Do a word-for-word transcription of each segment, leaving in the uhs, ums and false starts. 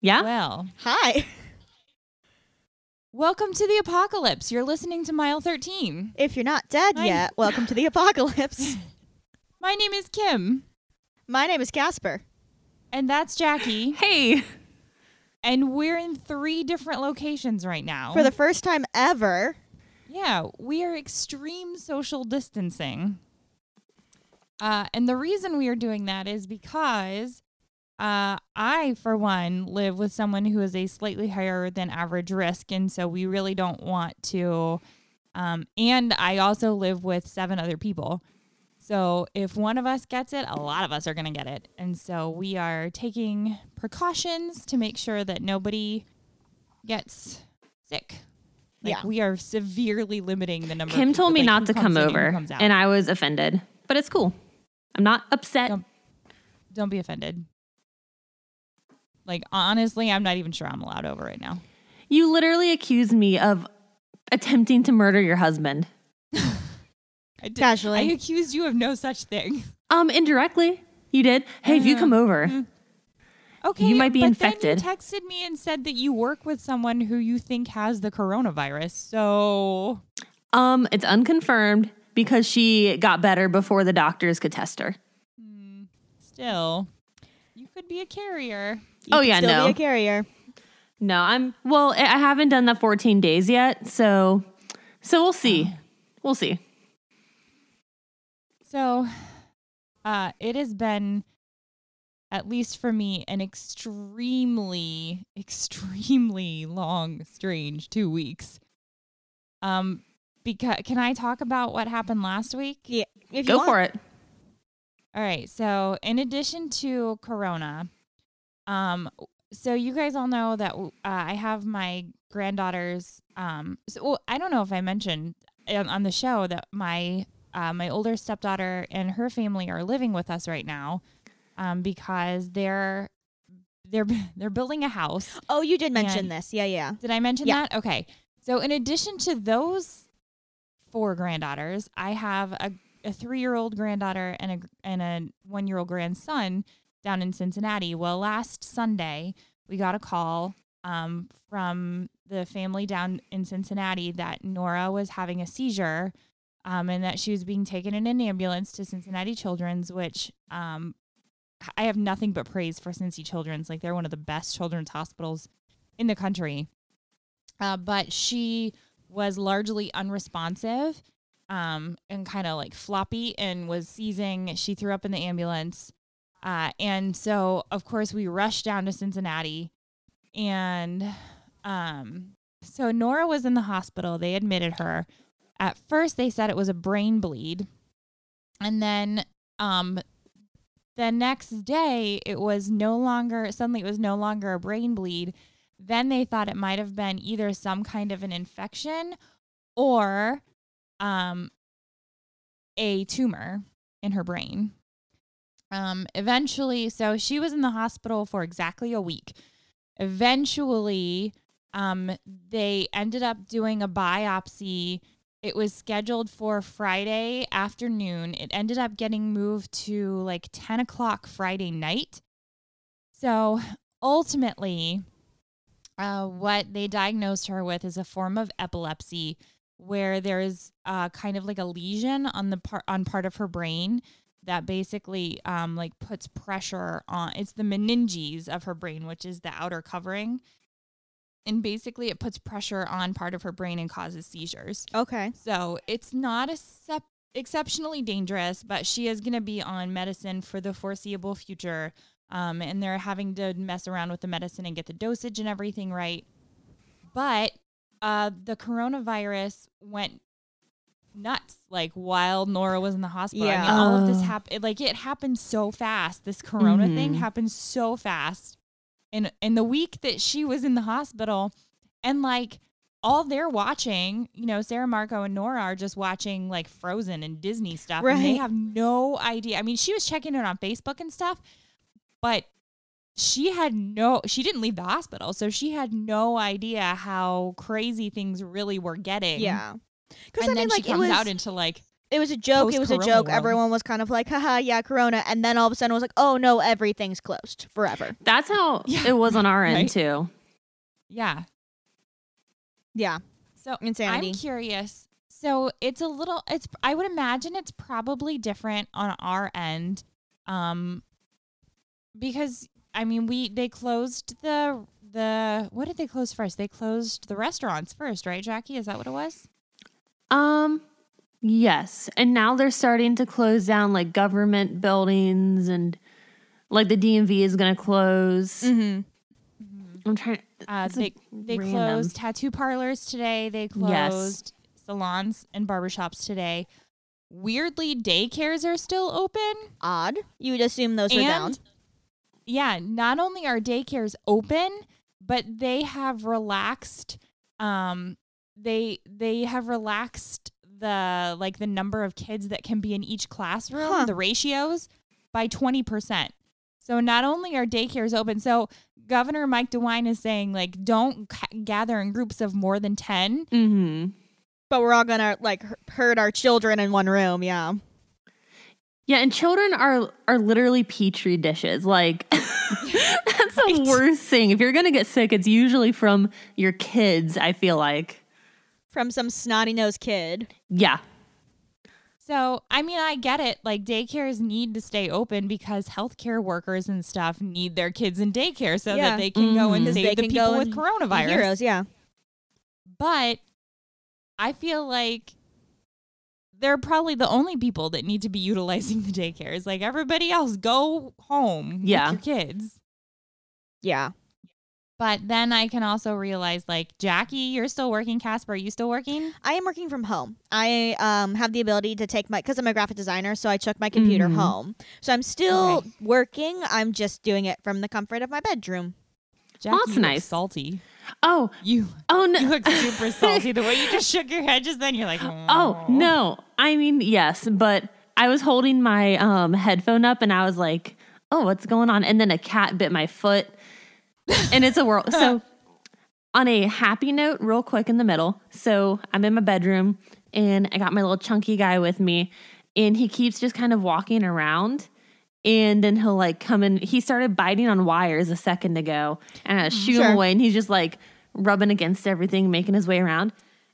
Yeah. Well. Hi. Welcome to the apocalypse. You're listening to Mile thirteen. If you're not dead My yet, welcome to the apocalypse. My name is Kim. My name is Casper. And that's Jackie. Hey. And we're in three different locations right now. For the first time ever. Yeah, we are extreme social distancing. Uh, and the reason we are doing that is because... Uh, I, for one, live with someone who is a slightly higher than average risk, and so we really don't want to, um, and I also live with seven other people. So if one of us gets it, a lot of us are going to get it. And so we are taking precautions to make sure that nobody gets sick. Like, yeah. We are severely limiting the number Kim of people. Kim told me like, not to come over, and, and I was offended, but it's cool. I'm not upset. Don't, don't be offended. Like, honestly, I'm not even sure I'm allowed over right now. You literally accused me of attempting to murder your husband. I did. Casually. I accused you of no such thing. Um, indirectly. You did. Hey, uh-huh. If you come over, mm-hmm. okay, you might be but infected. Then you texted me and said that you work with someone who you think has the coronavirus. So. Um, it's unconfirmed because she got better before the doctors could test her. Mm, still. You could be a carrier. You oh yeah, still no. Be a carrier. No, I'm. Well, I haven't done the fourteen days yet, so so we'll see. We'll see. So, uh, it has been, at least for me, an extremely, extremely long, strange two weeks. Um, because can I talk about what happened last week? Yeah, if go you want. for it. All right, so in addition to Corona, um, so you guys all know that uh, I have my granddaughters. Um, so well, I don't know if I mentioned on, on the show that my uh, my older stepdaughter and her family are living with us right now um, because they're they're they're building a house. Oh, you did mention this. Yeah, yeah. Did I mention yeah. that? Okay. So in addition to those four granddaughters, I have a. a three-year-old granddaughter and a and a one-year-old grandson down in Cincinnati. Well, last Sunday, we got a call um, from the family down in Cincinnati that Nora was having a seizure um, and that she was being taken in an ambulance to Cincinnati Children's, which um, I have nothing but praise for Cincy Children's. Like, they're one of the best children's hospitals in the country. Uh, but she was largely unresponsive Um, and kind of like floppy and was seizing. She threw up in the ambulance. Uh, and so, of course, we rushed down to Cincinnati. And um, so Nora was in the hospital. They admitted her. At first, they said it was a brain bleed. And then um, the next day, it was no longer, suddenly it was no longer a brain bleed. Then they thought it might have been either some kind of an infection or... Um, a tumor in her brain. Um, eventually, so she was in the hospital for exactly a week. Eventually, um, they ended up doing a biopsy. It was scheduled for Friday afternoon. It ended up getting moved to like ten o'clock Friday night. So ultimately, uh, what they diagnosed her with is a form of epilepsy, where there's uh, kind of like a lesion on the part on part of her brain that basically um, like puts pressure on. It's the meninges of her brain, which is the outer covering, and basically it puts pressure on part of her brain and causes seizures. Okay, so it's not a sep- exceptionally dangerous, but she is going to be on medicine for the foreseeable future, um, and they're having to mess around with the medicine and get the dosage and everything right, but. Uh, the coronavirus went nuts, like while Nora was in the hospital. Yeah. I mean, all of this happened, like it happened so fast. This corona mm-hmm. thing happened so fast in, in the week that she was in the hospital, and like all they're watching, you know, Sarah, Marco and Nora are just watching like Frozen and Disney stuff. Right. And they have no idea. I mean, she was checking it on Facebook and stuff, but She had no, she didn't leave the hospital, so she had no idea how crazy things really were getting. Yeah. And I mean, then like, she comes was, out into like It was a joke. It was a joke. World. Everyone was kind of like, haha, yeah, Corona. And then all of a sudden it was like, oh, no, everything's closed forever. That's how yeah. it was on our right? end, too. Yeah. Yeah. So Insanity. I'm curious. So it's a little, it's, I would imagine it's probably different on our end. Um, because, I mean, we, they closed the, the, what did they close first? They closed the restaurants first, right, Jackie? Is that what it was? Um, Yes, and now they're starting to close down, like, government buildings, and, like, the D M V is going to close. Mm-hmm. I'm trying to... Uh, they like they closed tattoo parlors today. They closed yes. salons and barbershops today. Weirdly, daycares are still open. Odd. You would assume those and, were down. Yeah, not only are daycares open, but they have relaxed... Um, they they have relaxed... the like the number of kids that can be in each classroom, huh. the ratios, by twenty percent. So not only are daycares open, so Governor Mike DeWine is saying, like, don't c- gather in groups of more than ten. Mm-hmm. But we're all going to, like, herd our children in one room, yeah. Yeah, and children are are literally Petri dishes. Like, that's right. the worst thing. If you're going to get sick, it's usually from your kids, I feel like. From some snotty-nosed kid. Yeah. So, I mean, I get it. Like, daycares need to stay open because healthcare workers and stuff need their kids in daycare so yeah. that they can mm-hmm. go and save the people with coronavirus. Heroes, yeah. But I feel like they're probably the only people that need to be utilizing the daycares. Like, everybody else, go home yeah. with your kids. Yeah. But then I can also realize, like, Jackie, you're still working. Casper, are you still working? I am working from home. I um, have the ability to take my, because I'm a graphic designer, so I took my computer mm-hmm. home. So I'm still okay. working. I'm just doing it from the comfort of my bedroom. Jackie, oh, that's you nice. Look salty. Oh. You, oh, no. You look super salty. The way you just shook your head just then, you're like, oh. Oh, no. I mean, yes, but I was holding my um, headphone up, and I was like, oh, what's going on? And then a cat bit my foot. And it's a world. So on a happy note, real quick in the middle. So I'm in my bedroom and I got my little chunky guy with me and he keeps just kind of walking around and then he'll like come in. He started biting on wires a second ago and I shoo sure. him away and he's just like rubbing against everything, making his way around.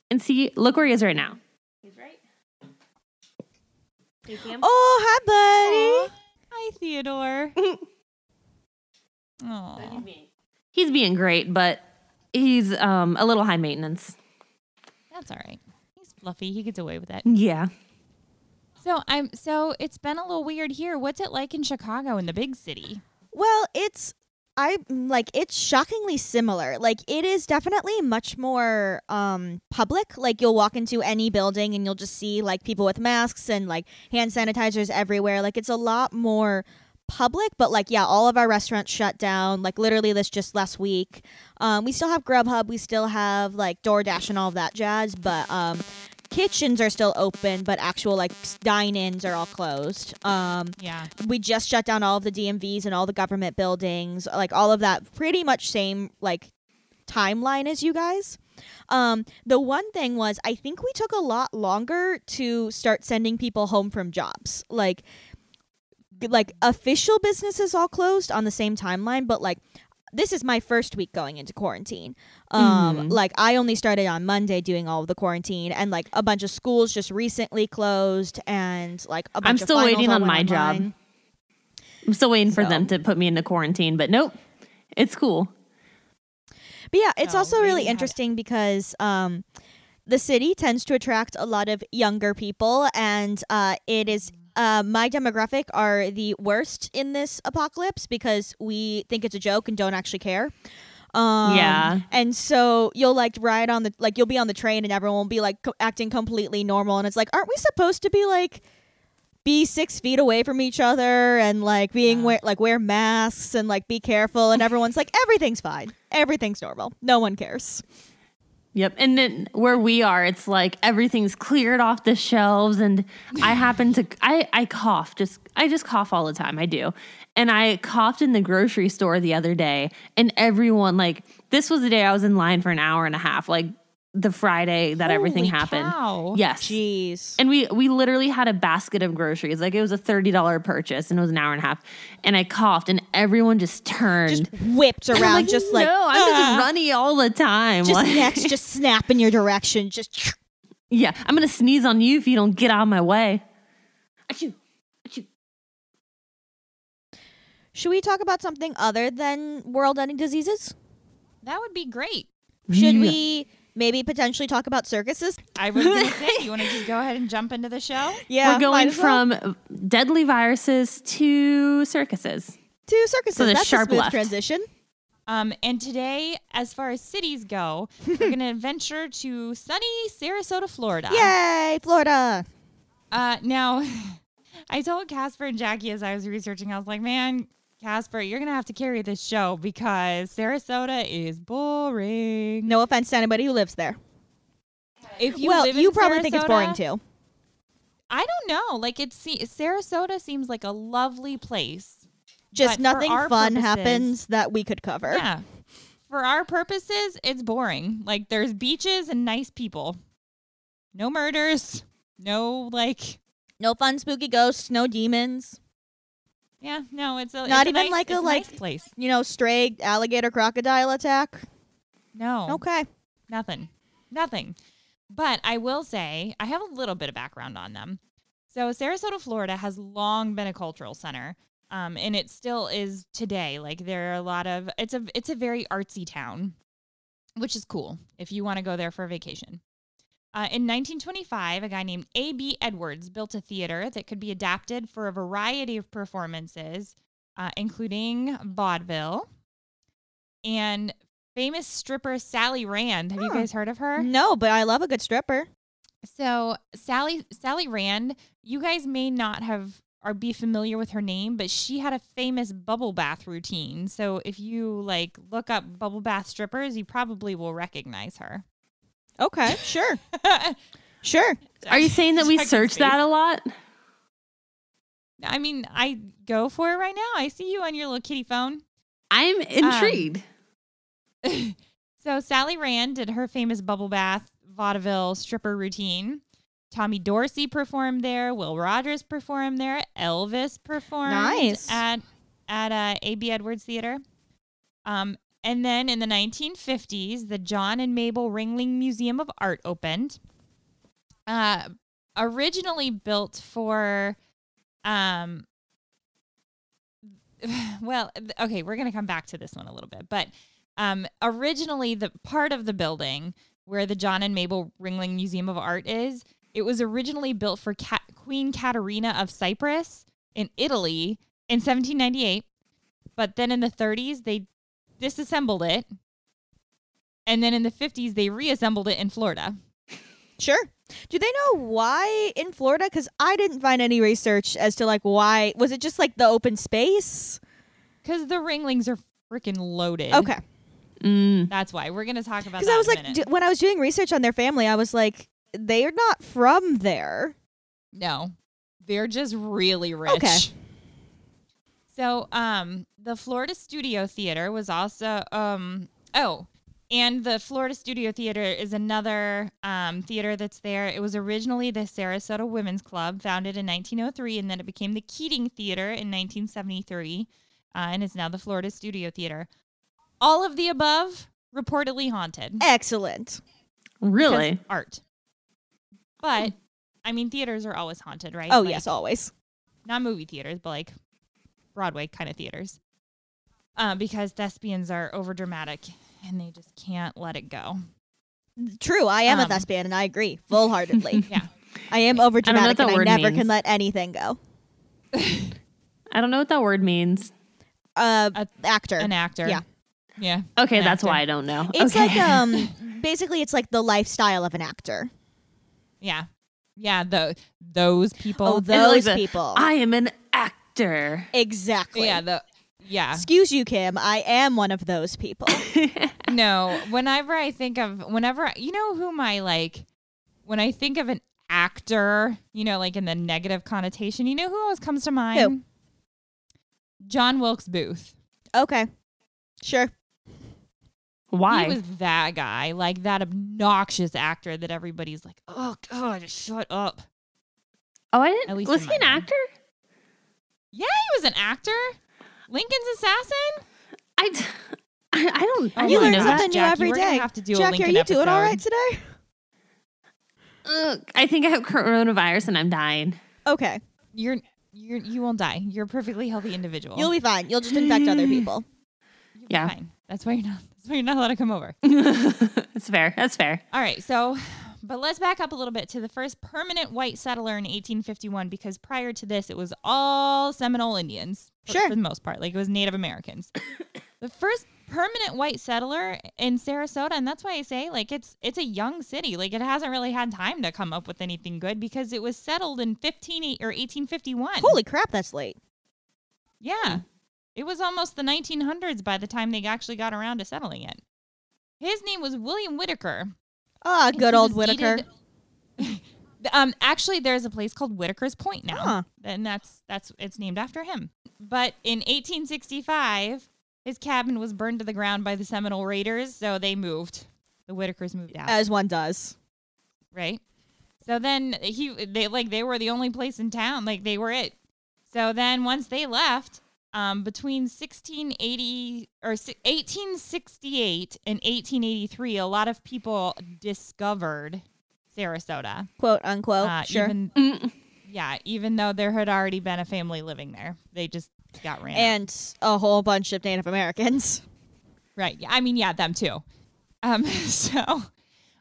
And see, look where he is right now. He's right. Hey, Cam. Oh, hi, buddy. Aww. Hi, Theodore. Aww. He's being great, but he's um, a little high maintenance. That's all right. He's fluffy. He gets away with it. Yeah. So I'm. So it's been a little weird here. What's it like in Chicago, in the big city? Well, it's I like it's shockingly similar. Like it is definitely much more um, public. Like you'll walk into any building and you'll just see like people with masks and like hand sanitizers everywhere. Like it's a lot more public, but like yeah, all of our restaurants shut down, like literally this just last week. Um we still have Grubhub, we still have like DoorDash and all of that jazz, but um kitchens are still open, but actual like dine-ins are all closed. Um yeah, we just shut down all of the D M Vs and all the government buildings, like all of that pretty much same like timeline as you guys. Um, the one thing was I think we took a lot longer to start sending people home from jobs. Like Like, official businesses all closed on the same timeline, but, like, this is my first week going into quarantine. Um, mm-hmm. Like, I only started on Monday doing all of the quarantine, and, like, a bunch of schools just recently closed, and, like, a bunch I'm of I'm still waiting on my online. Job. I'm still waiting for so. them to put me into quarantine, but nope, it's cool. But, yeah, it's oh, also really interesting had- because... Um, the city tends to attract a lot of younger people, and uh, it is uh, my demographic are the worst in this apocalypse because we think it's a joke and don't actually care. Um, yeah. And so you'll like ride on the like you'll be on the train and everyone will be like co- acting completely normal, and it's like, aren't we supposed to be like be six feet away from each other and like being yeah. wear, like wear masks and like be careful? And everyone's like, everything's fine, everything's normal, no one cares. Yep. And then where we are, it's like everything's cleared off the shelves. And I happen to, I, I cough, just, I just cough all the time. I do. And I coughed in the grocery store the other day and everyone like, this was the day I was in line for an hour and a half. Like the Friday that Holy everything happened. Cow. Yes. Jeez. And we we literally had a basket of groceries. Like, it was a thirty dollar purchase, and it was an hour and a half. And I coughed, and everyone just turned. Just whipped around. Like, just like, no, I'm uh, just runny all the time. Just like, necks just snap in your direction. Just. Yeah. I'm going to sneeze on you if you don't get out of my way. Achoo. Achoo. Should we talk about something other than world-ending diseases? That would be great. Should yeah. we... Maybe potentially talk about circuses. I was going to say, you want to just go ahead and jump into the show? Yeah. We're going from well. deadly viruses to circuses. To circuses. So that's sharp a smooth left. transition. Um, and today, as far as cities go, we're going to adventure to sunny Sarasota, Florida. Yay, Florida. Uh, now, I told Casper and Jackie as I was researching, I was like, man, Casper, you're going to have to carry this show because Sarasota is boring. No offense to anybody who lives there. If you Well, live in you probably Sarasota, think it's boring too. I don't know. Like it's Sarasota seems like a lovely place. Just nothing fun purposes, happens that we could cover. Yeah. For our purposes, it's boring. Like there's beaches and nice people. No murders. No like no fun spooky ghosts, no demons. Yeah, no, it's a not it's even a nice, like a like nice place. You know, stray alligator crocodile attack. No. Okay. Nothing. Nothing. But I will say I have a little bit of background on them. So Sarasota, Florida has long been a cultural center, um, and it still is today. Like there are a lot of it's a it's a very artsy town, which is cool if you want to go there for a vacation. Uh, in nineteen twenty-five, a guy named A B Edwards built a theater that could be adapted for a variety of performances, uh, including vaudeville. And famous stripper Sally Rand. Have oh. you guys heard of her? No, but I love a good stripper. So Sally Sally Rand, you guys may not have or be familiar with her name, but she had a famous bubble bath routine. So if you like look up bubble bath strippers, you probably will recognize her. Okay, sure. Sure. Are you saying that we search that a lot? I mean, I go for it right now. I see you on your little kitty phone. I'm intrigued. Um, so Sally Rand did her famous bubble bath vaudeville stripper routine. Tommy Dorsey performed there. Will Rogers performed there. Elvis performed nice. at at uh, A B Edwards Theater. Um. And then in the nineteen fifties, the John and Mabel Ringling Museum of Art opened. Uh, originally built for, um, well, okay, we're going to come back to this one a little bit. But um, originally, the part of the building where the John and Mabel Ringling Museum of Art is, it was originally built for Cat- Queen Caterina of Cyprus in Italy in seventeen ninety-eight. But then in the thirties, they disassembled it, and then in the fifties they reassembled it in Florida. Sure. Do they know why in Florida? Because I didn't find any research as to like why. Was it just like the open space? Because the Ringlings are freaking loaded. Okay, mm. that's why we're gonna talk about. Because I was in like, d- when I was doing research on their family, I was like, they are not from there. No, they're just really rich. Okay. So, um, the Florida Studio Theater was also, um, oh, and the Florida Studio Theater is another um, theater that's there. It was originally the Sarasota Women's Club, founded in nineteen oh three, and then it became the Keating Theater in nineteen seventy-three, uh, and it's now the Florida Studio Theater. All of the above reportedly haunted. Excellent. Really? Because art. But, I mean, theaters are always haunted, right? Oh, like, yes, always. Not movie theaters, but like... Broadway kind of theaters, uh, because thespians are overdramatic and they just can't let it go. True. I am um, a thespian and I agree full-heartedly. Yeah. I am overdramatic and I never means. can let anything go. I don't know what that word means. Uh, a, actor. An actor. Yeah. Yeah. Okay. That's actor. why I don't know. It's okay. like, um, basically it's like the lifestyle of an actor. Yeah. Yeah. The, those people. Oh, those like people. The, I am an actor. Exactly. Yeah. The, yeah. Excuse you, Kim. I am one of those people. No. Whenever I think of, whenever, I, you know who my, like, when I think of an actor, you know, like in the negative connotation, you know who always comes to mind? Who? John Wilkes Booth. Okay. Sure. Why? He was that guy, like that obnoxious actor that everybody's like, oh, God, just shut up. Oh, I didn't. Was he an actor? Yeah, he was an actor. Lincoln's Assassin. I, d- I, I don't. Oh, you learn something new every day. Have to do Jackie, a are you episode. Doing all right today? Ugh, I think I have coronavirus and I'm dying. Okay, you're you're you won't die. You're a perfectly healthy individual. You'll be fine. You'll just infect other people. You'll yeah, be fine. That's why you're not. That's why you're not allowed to come over. That's fair. That's fair. All right, so. But let's back up a little bit to the first permanent white settler in eighteen fifty-one, because prior to this, it was all Seminole Indians for, sure. for the most part. Like, it was Native Americans. The first permanent white settler in Sarasota, and that's why I say, like, it's it's a young city. Like, it hasn't really had time to come up with anything good because it was settled in fifteen or eighteen fifty-one. Holy crap, that's late. Yeah. Hmm. It was almost the nineteen hundreds by the time they actually got around to settling it. His name was William Whitaker. Ah, oh, good old Whitaker. Dated, um, actually, there's a place called Whitaker's Point now, huh. and that's that's it's named after him. But in eighteen sixty-five, his cabin was burned to the ground by the Seminole raiders, so they moved. The Whitakers moved out, as one does, right? So then he they like they were the only place in town, like they were it. So then once they left. Um, between sixteen eighty or eighteen sixty-eight and eighteen eighty-three, a lot of people discovered Sarasota, quote unquote. Uh, sure. Even, mm. Yeah, even though there had already been a family living there, they just got ran and out. A whole bunch of Native Americans. Right. I mean, yeah, them too. Um, so a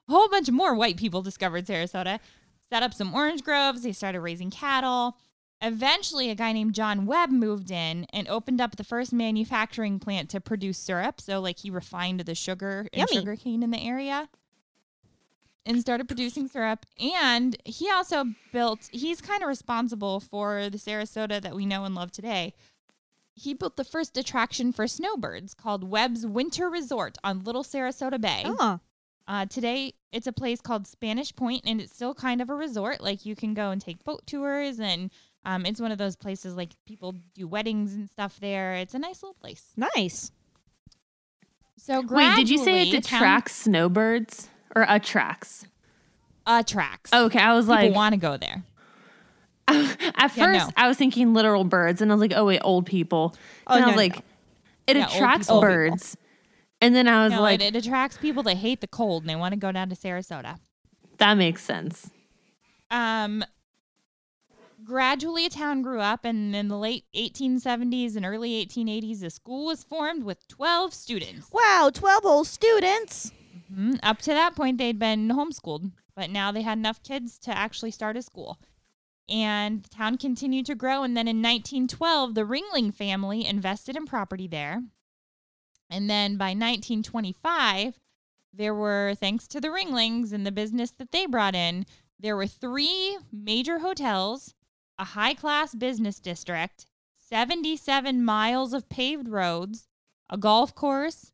whole bunch more white people discovered Sarasota, set up some orange groves. They started raising cattle. Eventually, a guy named John Webb moved in and opened up the first manufacturing plant to produce syrup. So, like, he refined the sugar and Yummy. sugar cane in the area and started producing syrup. And he also built, he's kind of responsible for the Sarasota that we know and love today. He built the first attraction for snowbirds called Webb's Winter Resort on Little Sarasota Bay. Oh. Uh, today, it's a place called Spanish Point, and it's still kind of a resort. Like, you can go and take boat tours and... Um, it's one of those places like people do weddings and stuff there. It's a nice little place. Nice. So gradually, wait, did you say it detracts town- snowbirds or attracts? Attracts. Okay, I was people like, people want to go there. I, at yeah, first, no. I was thinking literal birds, and I was like, oh wait, old people. Oh, and I was no, like, no. it yeah, attracts old, birds. Old and then I was no, like, it, it attracts people that hate the cold and they want to go down to Sarasota. That makes sense. Um. Gradually, a town grew up, and in the late eighteen seventies and early eighteen eighties, a school was formed with twelve students. Wow, twelve whole students. Mm-hmm. Up to that point, they'd been homeschooled, but now they had enough kids to actually start a school. And the town continued to grow, and then in nineteen twelve, the Ringling family invested in property there. And then by nineteen twenty-five, there were, thanks to the Ringlings and the business that they brought in, there were three major hotels, a high-class business district, seventy-seven miles of paved roads, a golf course,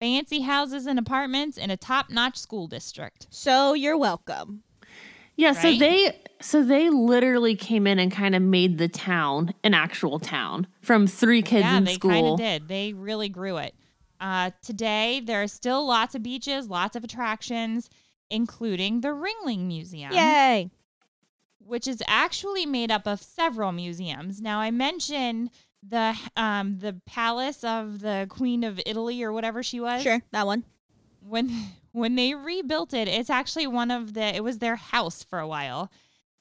fancy houses and apartments, and a top-notch school district. So you're welcome. Yeah, right? so they so they literally came in and kind of made the town an actual town from three kids yeah, in school. Yeah, they kind of did. They really grew it. Uh, today, there are still lots of beaches, lots of attractions, including the Ringling Museum. Yay! Which is actually made up of several museums. Now, I mentioned the um, the palace of the Queen of Italy or whatever she was. Sure, that one. When when they rebuilt it, it's actually one of the, it was their house for a while.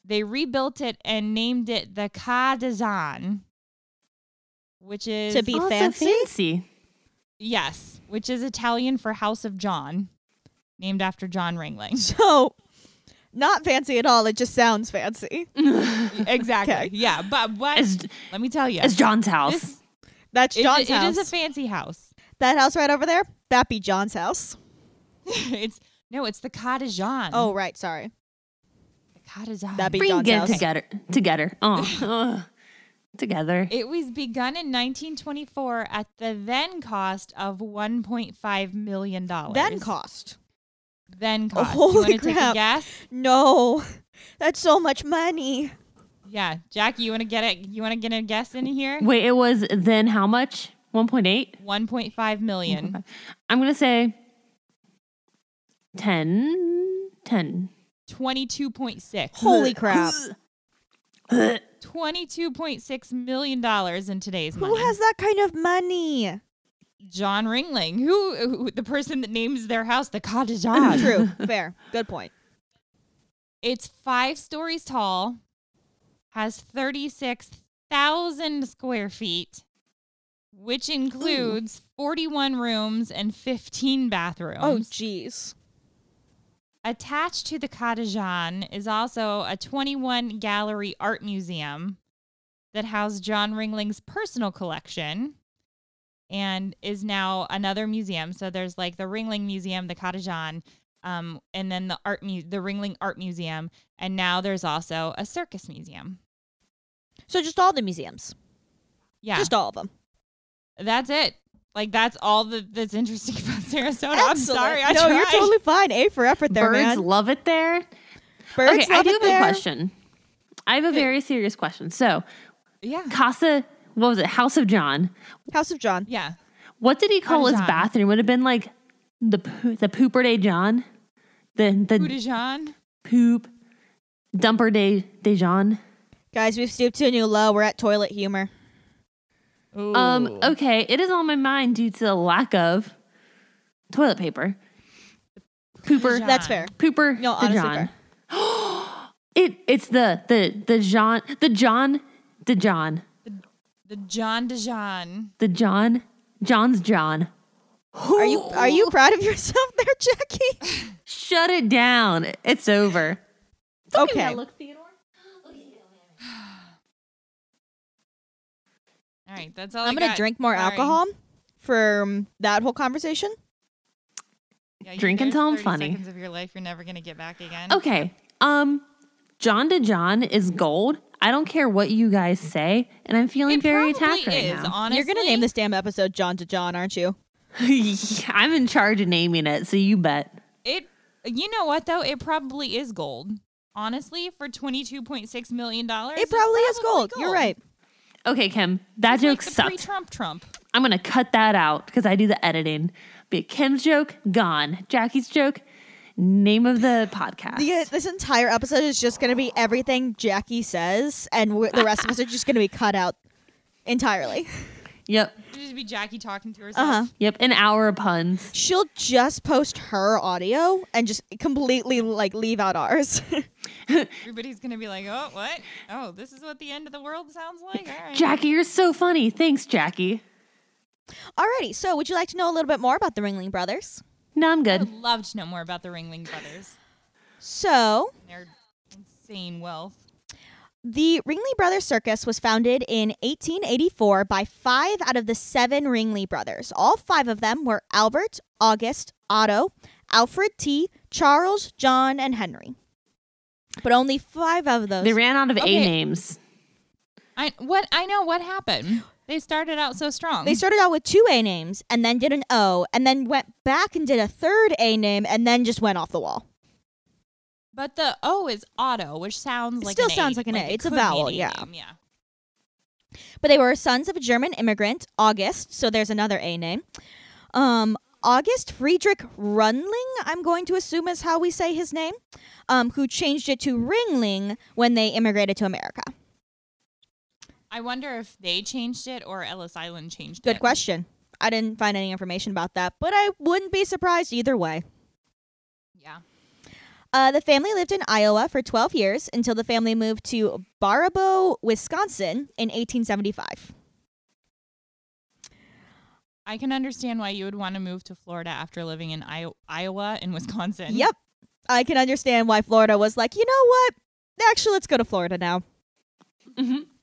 They rebuilt it and named it the Ca d'Azan, which is... To be fancy? fancy. Yes, which is Italian for House of John, named after John Ringling. So... Not fancy at all. It just sounds fancy. Exactly. Okay. Yeah, but what? It's, let me tell you. It's John's house. This, That's John's it, house. It is a fancy house. That house right over there? That be John's house. It's no, it's the Ca d'Azan. Oh, right. Sorry. The Ca d'Azan. That be Bring John's it house. Together. Together. Oh. Together. It was begun in nineteen twenty-four at the then cost of one point five million dollars. Then cost. Then cost. Oh, holy you want to take a guess? No, that's so much money. Yeah, Jackie, you want to get it? You want to get a guess in here? Wait, it was then how much? one point eight? one point five million. one point five. I'm gonna say ten? ten. twenty-two point six. Holy crap. twenty-two point six million dollars in today's money. Who has that kind of money? John Ringling, who, who the person that names their house the Cottage Dog. True, fair, good point. It's five stories tall, has thirty-six thousand square feet, which includes Ooh. forty-one rooms and fifteen bathrooms. Oh, geez. Attached to the Cottageon is also a twenty-one gallery art museum that housed John Ringling's personal collection and is now another museum. So there's like the Ringling Museum, the Cottageon, um, and then the art mu- the Ringling Art Museum, and now there's also a circus museum. So just all the museums. Yeah. Just all of them. That's it. Like, that's all the, that's interesting about Sarasota. Excellent. I'm sorry. I no, tried. You're totally fine. A for effort there, Birds man. Birds love it there. Birds okay, love I do it have there. a question. I have a very it, serious question. So, yeah. Casa, what was it? House of John. House of John. Yeah. What did he call House his John. bathroom? Would it have been like the the pooper de John? The, the Poo de John? Poop. Dumper de, de John. Guys, we've stooped to a new low. We're at toilet humor. Ooh. Um. Okay, it is on my mind due to the lack of toilet paper. Pooper. John. That's fair. Pooper. No, honestly, John. Fair. it. It's the the the John the John the John the, the John de John the John John's John. Ooh. Are you are you proud of yourself there, Jackie? Shut it down. It's over. It's okay. okay. Look, Theodore. All right, that's all I'm I gonna got. drink more Sorry. alcohol for um, that whole conversation. Yeah, drink until I'm funny. Seconds of your life you're never gonna get back again. Okay, um, John to John is gold. I don't care what you guys say, and I'm feeling it very attacked right is, now. Honestly. You're gonna name this damn episode John to John, aren't you? Yeah, I'm in charge of naming it, so you bet. It. You know what though? It probably is gold. Honestly, for twenty-two point six million dollars, it probably, it's probably is gold. gold. You're right. Okay, Kim, that joke like sucks. Pre-Trump Trump. I'm going to cut that out because I do the editing. But Kim's joke, gone. Jackie's joke, name of the podcast. The, this entire episode is just going to be everything Jackie says, and w- the rest of us are just going to be cut out entirely. Yep. It'll just be Jackie talking to herself. Uh-huh. Yep, an hour of puns. She'll just post her audio and just completely like leave out ours. Everybody's going to be like, oh, what? Oh, this is what the end of the world sounds like? All right. Jackie, you're so funny. Thanks, Jackie. Alrighty, so would you like to know a little bit more about the Ringling Brothers? No, I'm good. I would love to know more about the Ringling Brothers. So. Their insane wealth. The Ringling Brothers Circus was founded in eighteen eighty-four by five out of the seven Ringling Brothers. All five of them were Albert, August, Otto, Alfred T., Charles, John, and Henry. But only five of those. They ran out of okay. A names. I what I know what happened. They started out so strong. They started out with two A names and then did an O and then went back and did a third A name and then just went off the wall. But the O is Otto, which sounds it like still an sounds a. like an like A. It it's a vowel, yeah. Name, yeah. But they were sons of a German immigrant, August. So there's another A name. Um, August Friedrich Rundling, I'm going to assume is how we say his name, um, who changed it to Ringling when they immigrated to America. I wonder if they changed it or Ellis Island changed Good it. Good question. I didn't find any information about that, but I wouldn't be surprised either way. Yeah. Uh, the family lived in Iowa for twelve years until the family moved to Baraboo, Wisconsin in eighteen seventy-five. I can understand why you would want to move to Florida after living in I- Iowa and Wisconsin. Yep. I can understand why Florida was like, you know what? Actually, let's go to Florida now. Mm-hmm.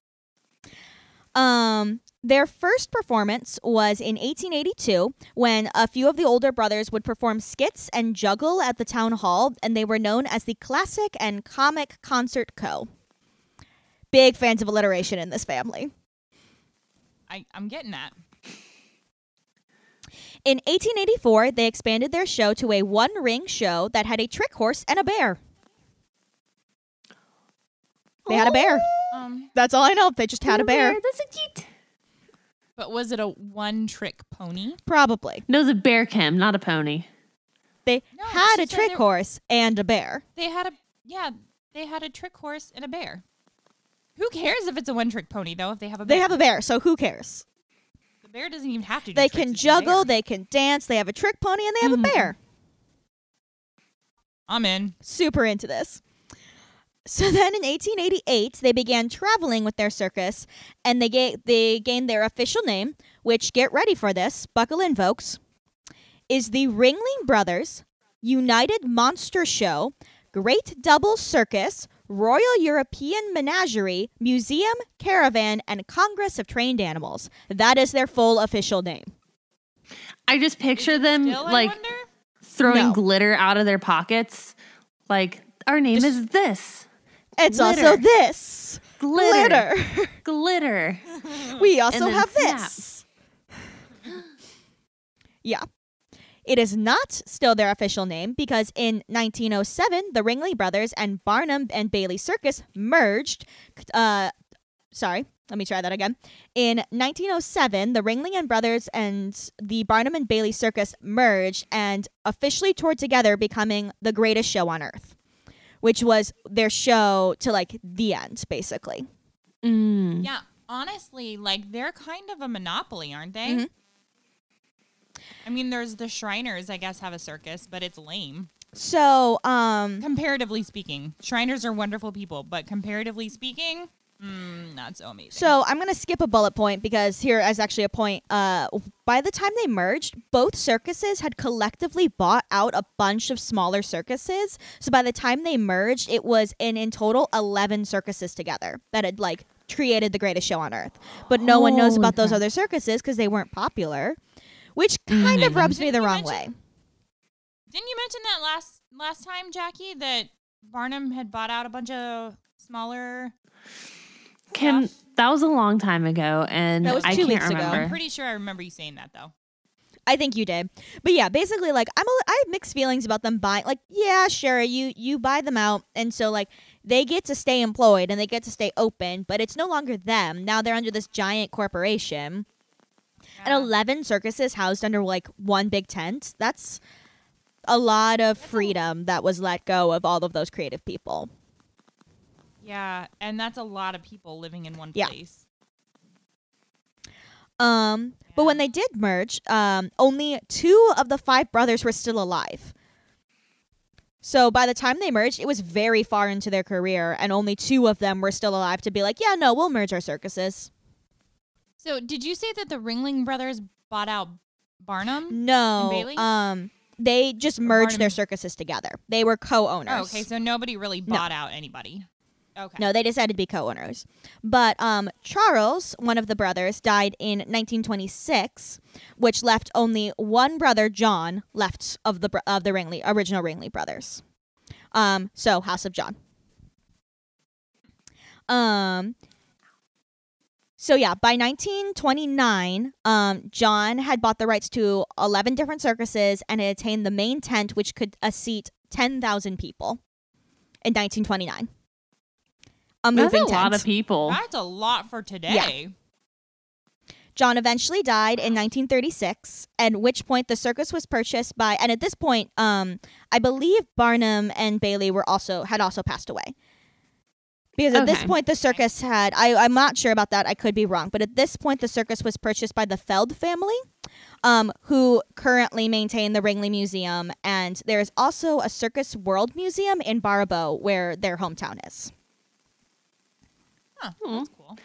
Um, their first performance was in eighteen eighty-two when a few of the older brothers would perform skits and juggle at the town hall, and they were known as the Classic and Comic Concert Co. Big fans of alliteration in this family. I, I'm getting that. In eighteen eighty-four, they expanded their show to a one-ring show that had a trick horse and a bear. They oh. had a bear. Um, That's all I know. They just had a bear. bear. That's a cute. But was it a one-trick pony? Probably. No, it was a bear, Kim, not a pony. They no, had a trick horse and a bear. They had a, yeah, they had a trick horse and a bear. Who cares if it's a one-trick pony, though, if they have a bear? They have a bear, so who cares? The bear doesn't even have to do tricks. They can juggle, they can dance, they have a trick pony, and they have mm-hmm. a bear. I'm in. Super into this. So then in eighteen eighty-eight, they began traveling with their circus, and they, ga- they gained their official name, which, get ready for this, buckle in, folks, is the Ringling Brothers United Monster Show Great Double Circus Royal European Menagerie Museum Caravan and Congress of Trained Animals. That is their full official name. I just picture them, still, like, throwing no. glitter out of their pockets. Like, our name just, is this. It's glitter. Also this. Glitter. Glitter. Glitter. We also have snap. This. Yeah. It is not still their official name because in nineteen oh seven, the Ringling Brothers and Barnum and Bailey Circus merged. Uh, sorry, let me try that again. In nineteen oh seven, the Ringling and Brothers and the Barnum and Bailey Circus merged and officially toured together, becoming The Greatest Show on Earth, which was their show to, like, the end, basically. Mm. Yeah, honestly, like, they're kind of a monopoly, aren't they? Mm-hmm. I mean, there's the Shriners, I guess, have a circus, but it's lame. So, um... comparatively speaking, Shriners are wonderful people, but comparatively speaking, mm, not so amazing. So, I'm going to skip a bullet point, because here is actually a point. Uh, by the time they merged, both circuses had collectively bought out a bunch of smaller circuses. So, by the time they merged, it was in, in total eleven circuses together that had, like, created The Greatest Show on Earth. But no oh, one knows about those other circuses because they weren't popular. Which kind mm. of rubs didn't me the wrong mention, way. Didn't you mention that last last time, Jackie, that Barnum had bought out a bunch of smaller Kim, stuff? That was a long time ago, and that was two I can't weeks remember. Ago. I'm pretty sure I remember you saying that, though. I think you did. But yeah, basically, like, I'm a, I have mixed feelings about them buying. Like, yeah, sure, you, you buy them out, and so, like, they get to stay employed, and they get to stay open, but it's no longer them. Now they're under this giant corporation. And eleven circuses housed under, like, one big tent. That's a lot of freedom that was let go of all of those creative people. Yeah, and that's a lot of people living in one place. Yeah. Um, yeah. But when they did merge, um, only two of the five brothers were still alive. So by the time they merged, it was very far into their career, and only two of them were still alive to be like, yeah, no, we'll merge our circuses. So, did you say that the Ringling Brothers bought out Barnum? No, and Bailey? um, they just merged Barnum. Their circuses together. They were co-owners. Oh, okay, so nobody really bought no. out anybody. Okay, no, they decided to be co-owners. But um, Charles, one of the brothers, died in nineteen twenty-six, which left only one brother, John, left of the of the Ringling original Ringling Brothers. Um, so House of John. Um. So, yeah, by nineteen twenty-nine, um, John had bought the rights to eleven different circuses and had attained the main tent, which could uh, seat ten thousand people in nineteen twenty-nine. A moving That's a tent. lot of people. That's a lot for today. Yeah. John eventually died in nineteen thirty-six, at which point the circus was purchased by, and at this point, um, I believe Barnum and Bailey were also had also passed away. Because at okay. this point, the circus had, I, I'm not sure about that. I could be wrong. But at this point, the circus was purchased by the Feld family, um, who currently maintain the Ringling Museum. And there is also a Circus World Museum in Baraboo, where their hometown is. Huh, that's cool.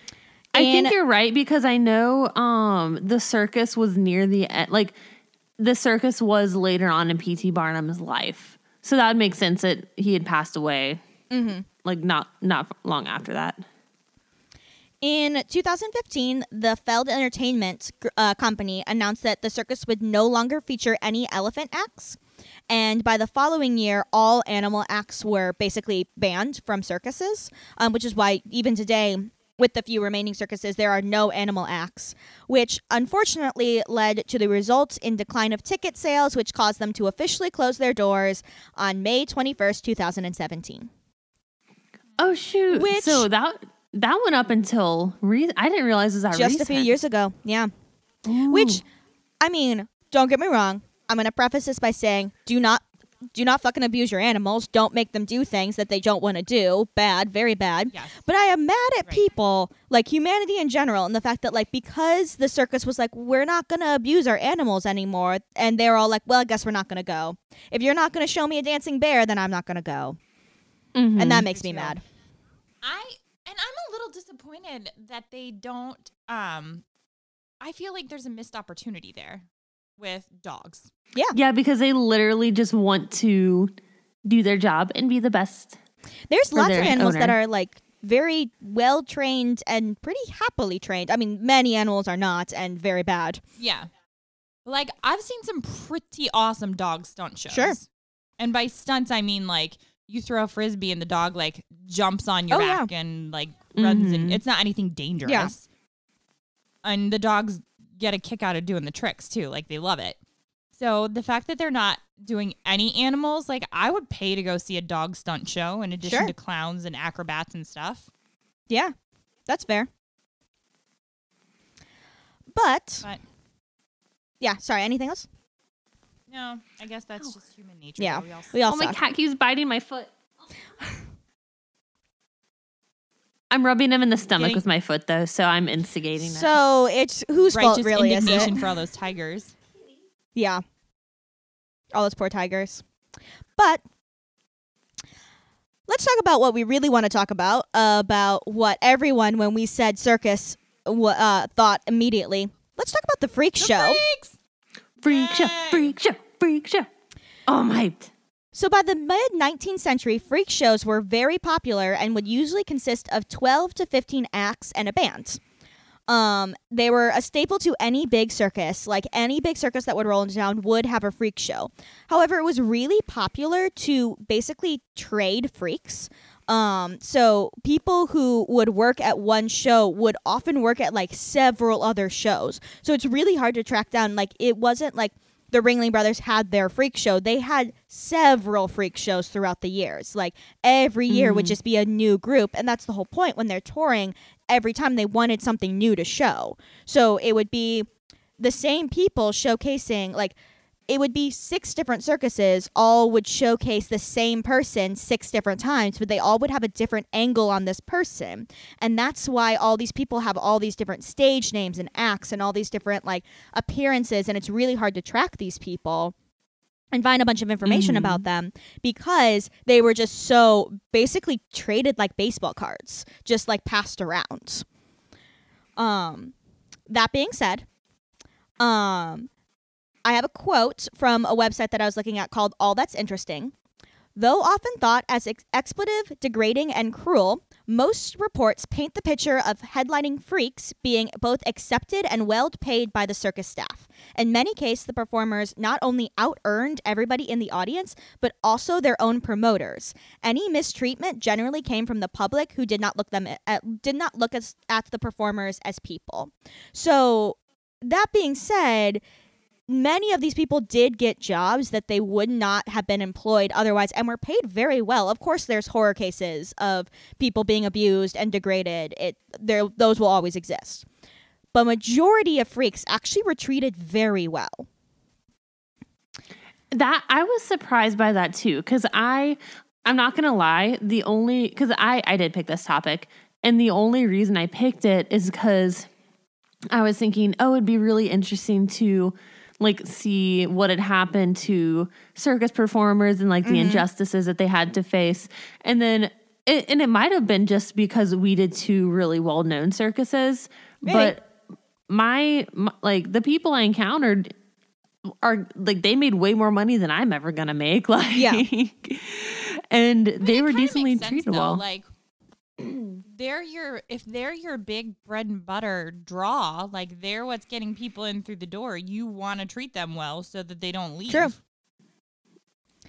I and think you're right, because I know um, the circus was near the end. Like, the circus was later on in P T Barnum's life. So that would make sense that he had passed away. Mm-hmm. Like, not not long after that. In two thousand fifteen, the Feld Entertainment uh, Company announced that the circus would no longer feature any elephant acts. And by the following year, all animal acts were basically banned from circuses, um, which is why even today, with the few remaining circuses, there are no animal acts, which unfortunately led to the results in decline of ticket sales, which caused them to officially close their doors on May twenty-first, two thousand seventeen. Oh, shoot. Which, so that that went up until... Re- I didn't realize it was that just recent. Just a few years ago, yeah. Ooh. Which, I mean, don't get me wrong. I'm going to preface this by saying, do not do not fucking abuse your animals. Don't make them do things that they don't want to do. Bad, very bad. Yes. But I am mad at right. people, like humanity in general, and the fact that, like, because the circus was like, we're not going to abuse our animals anymore, and they're all like, well, I guess we're not going to go. If you're not going to show me a dancing bear, then I'm not going to go. Mm-hmm. And that makes me mad. I and I'm a little disappointed that they don't, um, I feel like there's a missed opportunity there. With dogs. Yeah. Yeah, because they literally just want to do their job and be the best. There's lots of animals owner. that are like very well trained and pretty happily trained. I mean, many animals are not and very bad. Yeah. Like, I've seen some pretty awesome dog stunt shows. Sure. And by stunts, I mean like you throw a frisbee and the dog like jumps on your oh, back yeah. and like runs mm-hmm. and it's not anything dangerous. Yeah. And the dog's get a kick out of doing the tricks too. Like, they love it. So the fact that they're not doing any animals, like, I would pay to go see a dog stunt show in addition sure. to clowns and acrobats and stuff. Yeah, that's fair. But, but yeah, sorry, anything else? No, I guess that's oh. just human nature. Yeah, we all, we all oh, suck. My cat keeps biting my foot. I'm rubbing him in the stomach Getting- with my foot, though, so I'm instigating that. So it's whose Righteous fault, really, is it? Indignation for all those tigers. Yeah. All those poor tigers. But let's talk about what we really want to talk about, uh, about what everyone, when we said circus, w- uh, thought immediately. Let's talk about the Freak the Show. Freaks! Freak Yay! Show, Freak Show, Freak Show. Oh, my... So by the mid-nineteenth century, freak shows were very popular and would usually consist of twelve to fifteen acts and a band. Um, they were a staple to any big circus. Like, any big circus that would roll into town would have a freak show. However, it was really popular to basically trade freaks. Um, so people who would work at one show would often work at, like, several other shows. So it's really hard to track down. Like, it wasn't like... The Ringling Brothers had their freak show. They had several freak shows throughout the years. Like, every year mm-hmm. would just be a new group. And that's the whole point. When they're touring, every time they wanted something new to show. So it would be the same people showcasing, like, it would be six different circuses. All would showcase the same person six different times, but they all would have a different angle on this person. And that's why all these people have all these different stage names and acts and all these different, like, appearances. And it's really hard to track these people and find a bunch of information mm-hmm. about them, because they were just so basically traded like baseball cards, just like passed around. Um, that being said, um... I have a quote from a website that I was looking at called All That's Interesting. Though often thought as ex- expletive, degrading, and cruel, most reports paint the picture of headlining freaks being both accepted and well paid by the circus staff. In many cases, the performers not only out-earned everybody in the audience, but also their own promoters. Any mistreatment generally came from the public, who did not look them at, did not look as, at the performers as people. So, that being said... Many of these people did get jobs that they would not have been employed otherwise, and were paid very well. Of course, there's horror cases of people being abused and degraded. It, there, those will always exist. But majority of freaks actually were treated very well. That I was surprised by that too, because I, I'm not gonna lie. The only because I, I did pick this topic, and the only reason I picked it is because I was thinking, oh, it'd be really interesting to. Like, see what had happened to circus performers and, like, the mm-hmm. injustices that they had to face. And then, it, and it might have been just because we did two really well-known circuses. Really? But my, my, like, the people I encountered are, like, they made way more money than I'm ever going to make. Like, yeah. And but they were decently treatable. Like, they're your, if they're your big bread and butter draw, like, they're what's getting people in through the door. You want to treat them well so that they don't leave. True.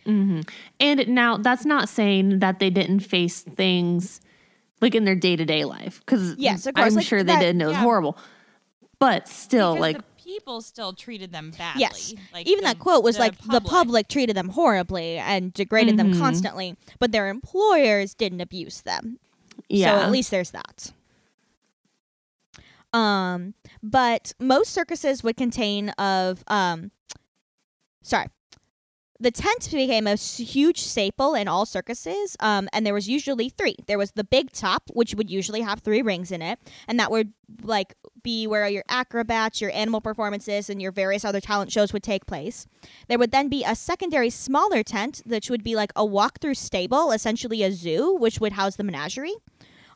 Mm-hmm. And now that's not saying that they didn't face things like in their day-to-day life. Cause yes, of course, I'm like sure that, they did. And it was yeah. horrible, but still because like the people still treated them badly. Yes. Like even the, that quote was the like public. The public treated them horribly and degraded mm-hmm. them constantly, but their employers didn't abuse them. Yeah. So at least there's that. Um, but most circuses would contain of, um, sorry, The tent became a huge staple in all circuses, um, and there was usually three. There was the big top, which would usually have three rings in it, and that would like be where your acrobats, your animal performances, and your various other talent shows would take place. There would then be a secondary smaller tent, which would be like a walk-through stable, essentially a zoo, which would house the menagerie.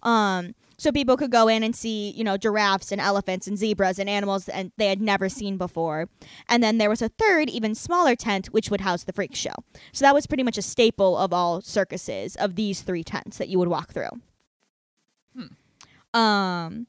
Um, so people could go in and see, you know, giraffes and elephants and zebras and animals and they had never seen before. And then there was a third, even smaller tent, which would house the freak show. So that was pretty much a staple of all circuses, of these three tents that you would walk through. Hmm. Um.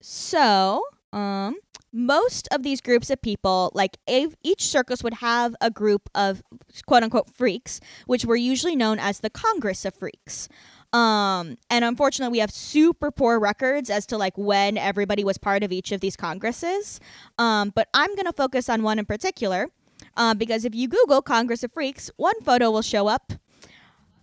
So, um, most of these groups of people, like a- each circus would have a group of quote unquote freaks, which were usually known as the Congress of Freaks. Um, and unfortunately, we have super poor records as to like when everybody was part of each of these congresses. Um, but I'm going to focus on one in particular, uh, because if you Google Congress of Freaks, one photo will show up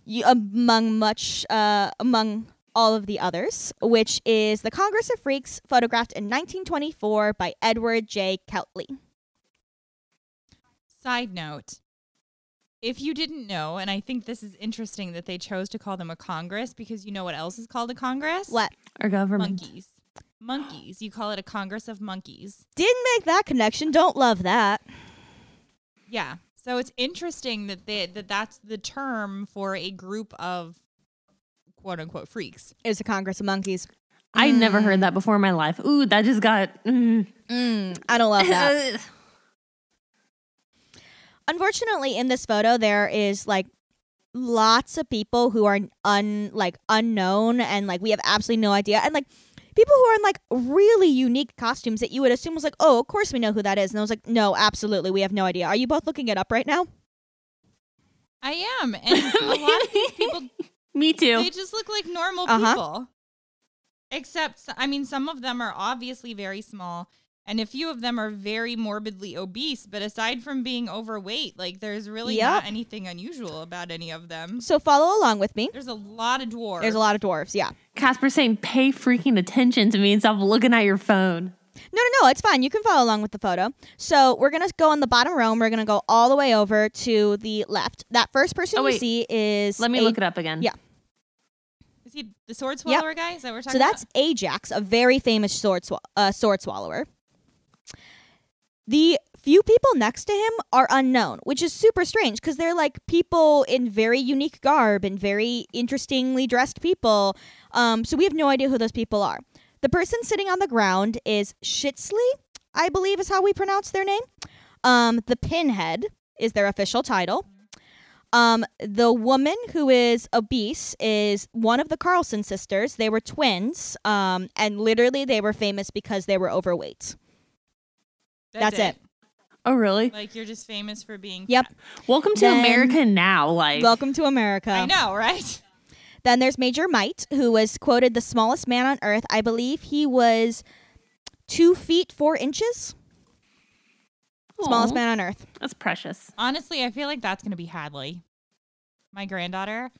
you, among much uh, among all of the others, which is the Congress of Freaks photographed in nineteen twenty-four by Edward J. Keltley. Side note. If you didn't know, and I think this is interesting that they chose to call them a Congress, because you know what else is called a Congress? What? Our government. Monkeys. Monkeys. You call it a Congress of Monkeys. Didn't make that connection. Don't love that. Yeah. So it's interesting that they, that that's the term for a group of quote-unquote freaks. It's a Congress of Monkeys. I mm. never heard that before in my life. Ooh, that just got... Mm. Mm, I don't love that. Unfortunately, in this photo, there is, like, lots of people who are, un like, unknown, and, like, we have absolutely no idea. And, like, people who are in, like, really unique costumes that you would assume was, like, oh, of course we know who that is. And I was like, no, absolutely, we have no idea. Are you both looking it up right now? I am. And a lot of these people... Me too. They just look like normal uh-huh. people. Except, I mean, some of them are obviously very small. And a few of them are very morbidly obese, but aside from being overweight, like there's really yep. not anything unusual about any of them. So follow along with me. There's a lot of dwarves. There's a lot of dwarves, yeah. Casper's saying pay freaking attention to me and stop looking at your phone. No, no, no, it's fine. You can follow along with the photo. So we're going to go on the bottom row and we're going to go all the way over to the left. That first person oh, you see is... Let me a- look it up again. Yeah. Is he the sword swallower yep. guy? Is that what we're talking about? So that's about? Ajax, a very famous sword, sw- uh, sword swallower. The few people next to him are unknown, which is super strange because they're like people in very unique garb and very interestingly dressed people. Um, so we have no idea who those people are. The person sitting on the ground is Schlitzie, I believe is how we pronounce their name. Um, the Pinhead is their official title. Um, the woman who is obese is one of the Carlson sisters. They were twins, um, and literally they were famous because they were overweight. That's, That's it. it. Oh, really? Like, you're just famous for being Yep. fat. Welcome to then, America now. Like, welcome to America. I know, right? Then there's Major Might, who was quoted the smallest man on earth. I believe he was two feet, four inches. Aww. Smallest man on earth. That's precious. Honestly, I feel like that's going to be Hadley. My granddaughter,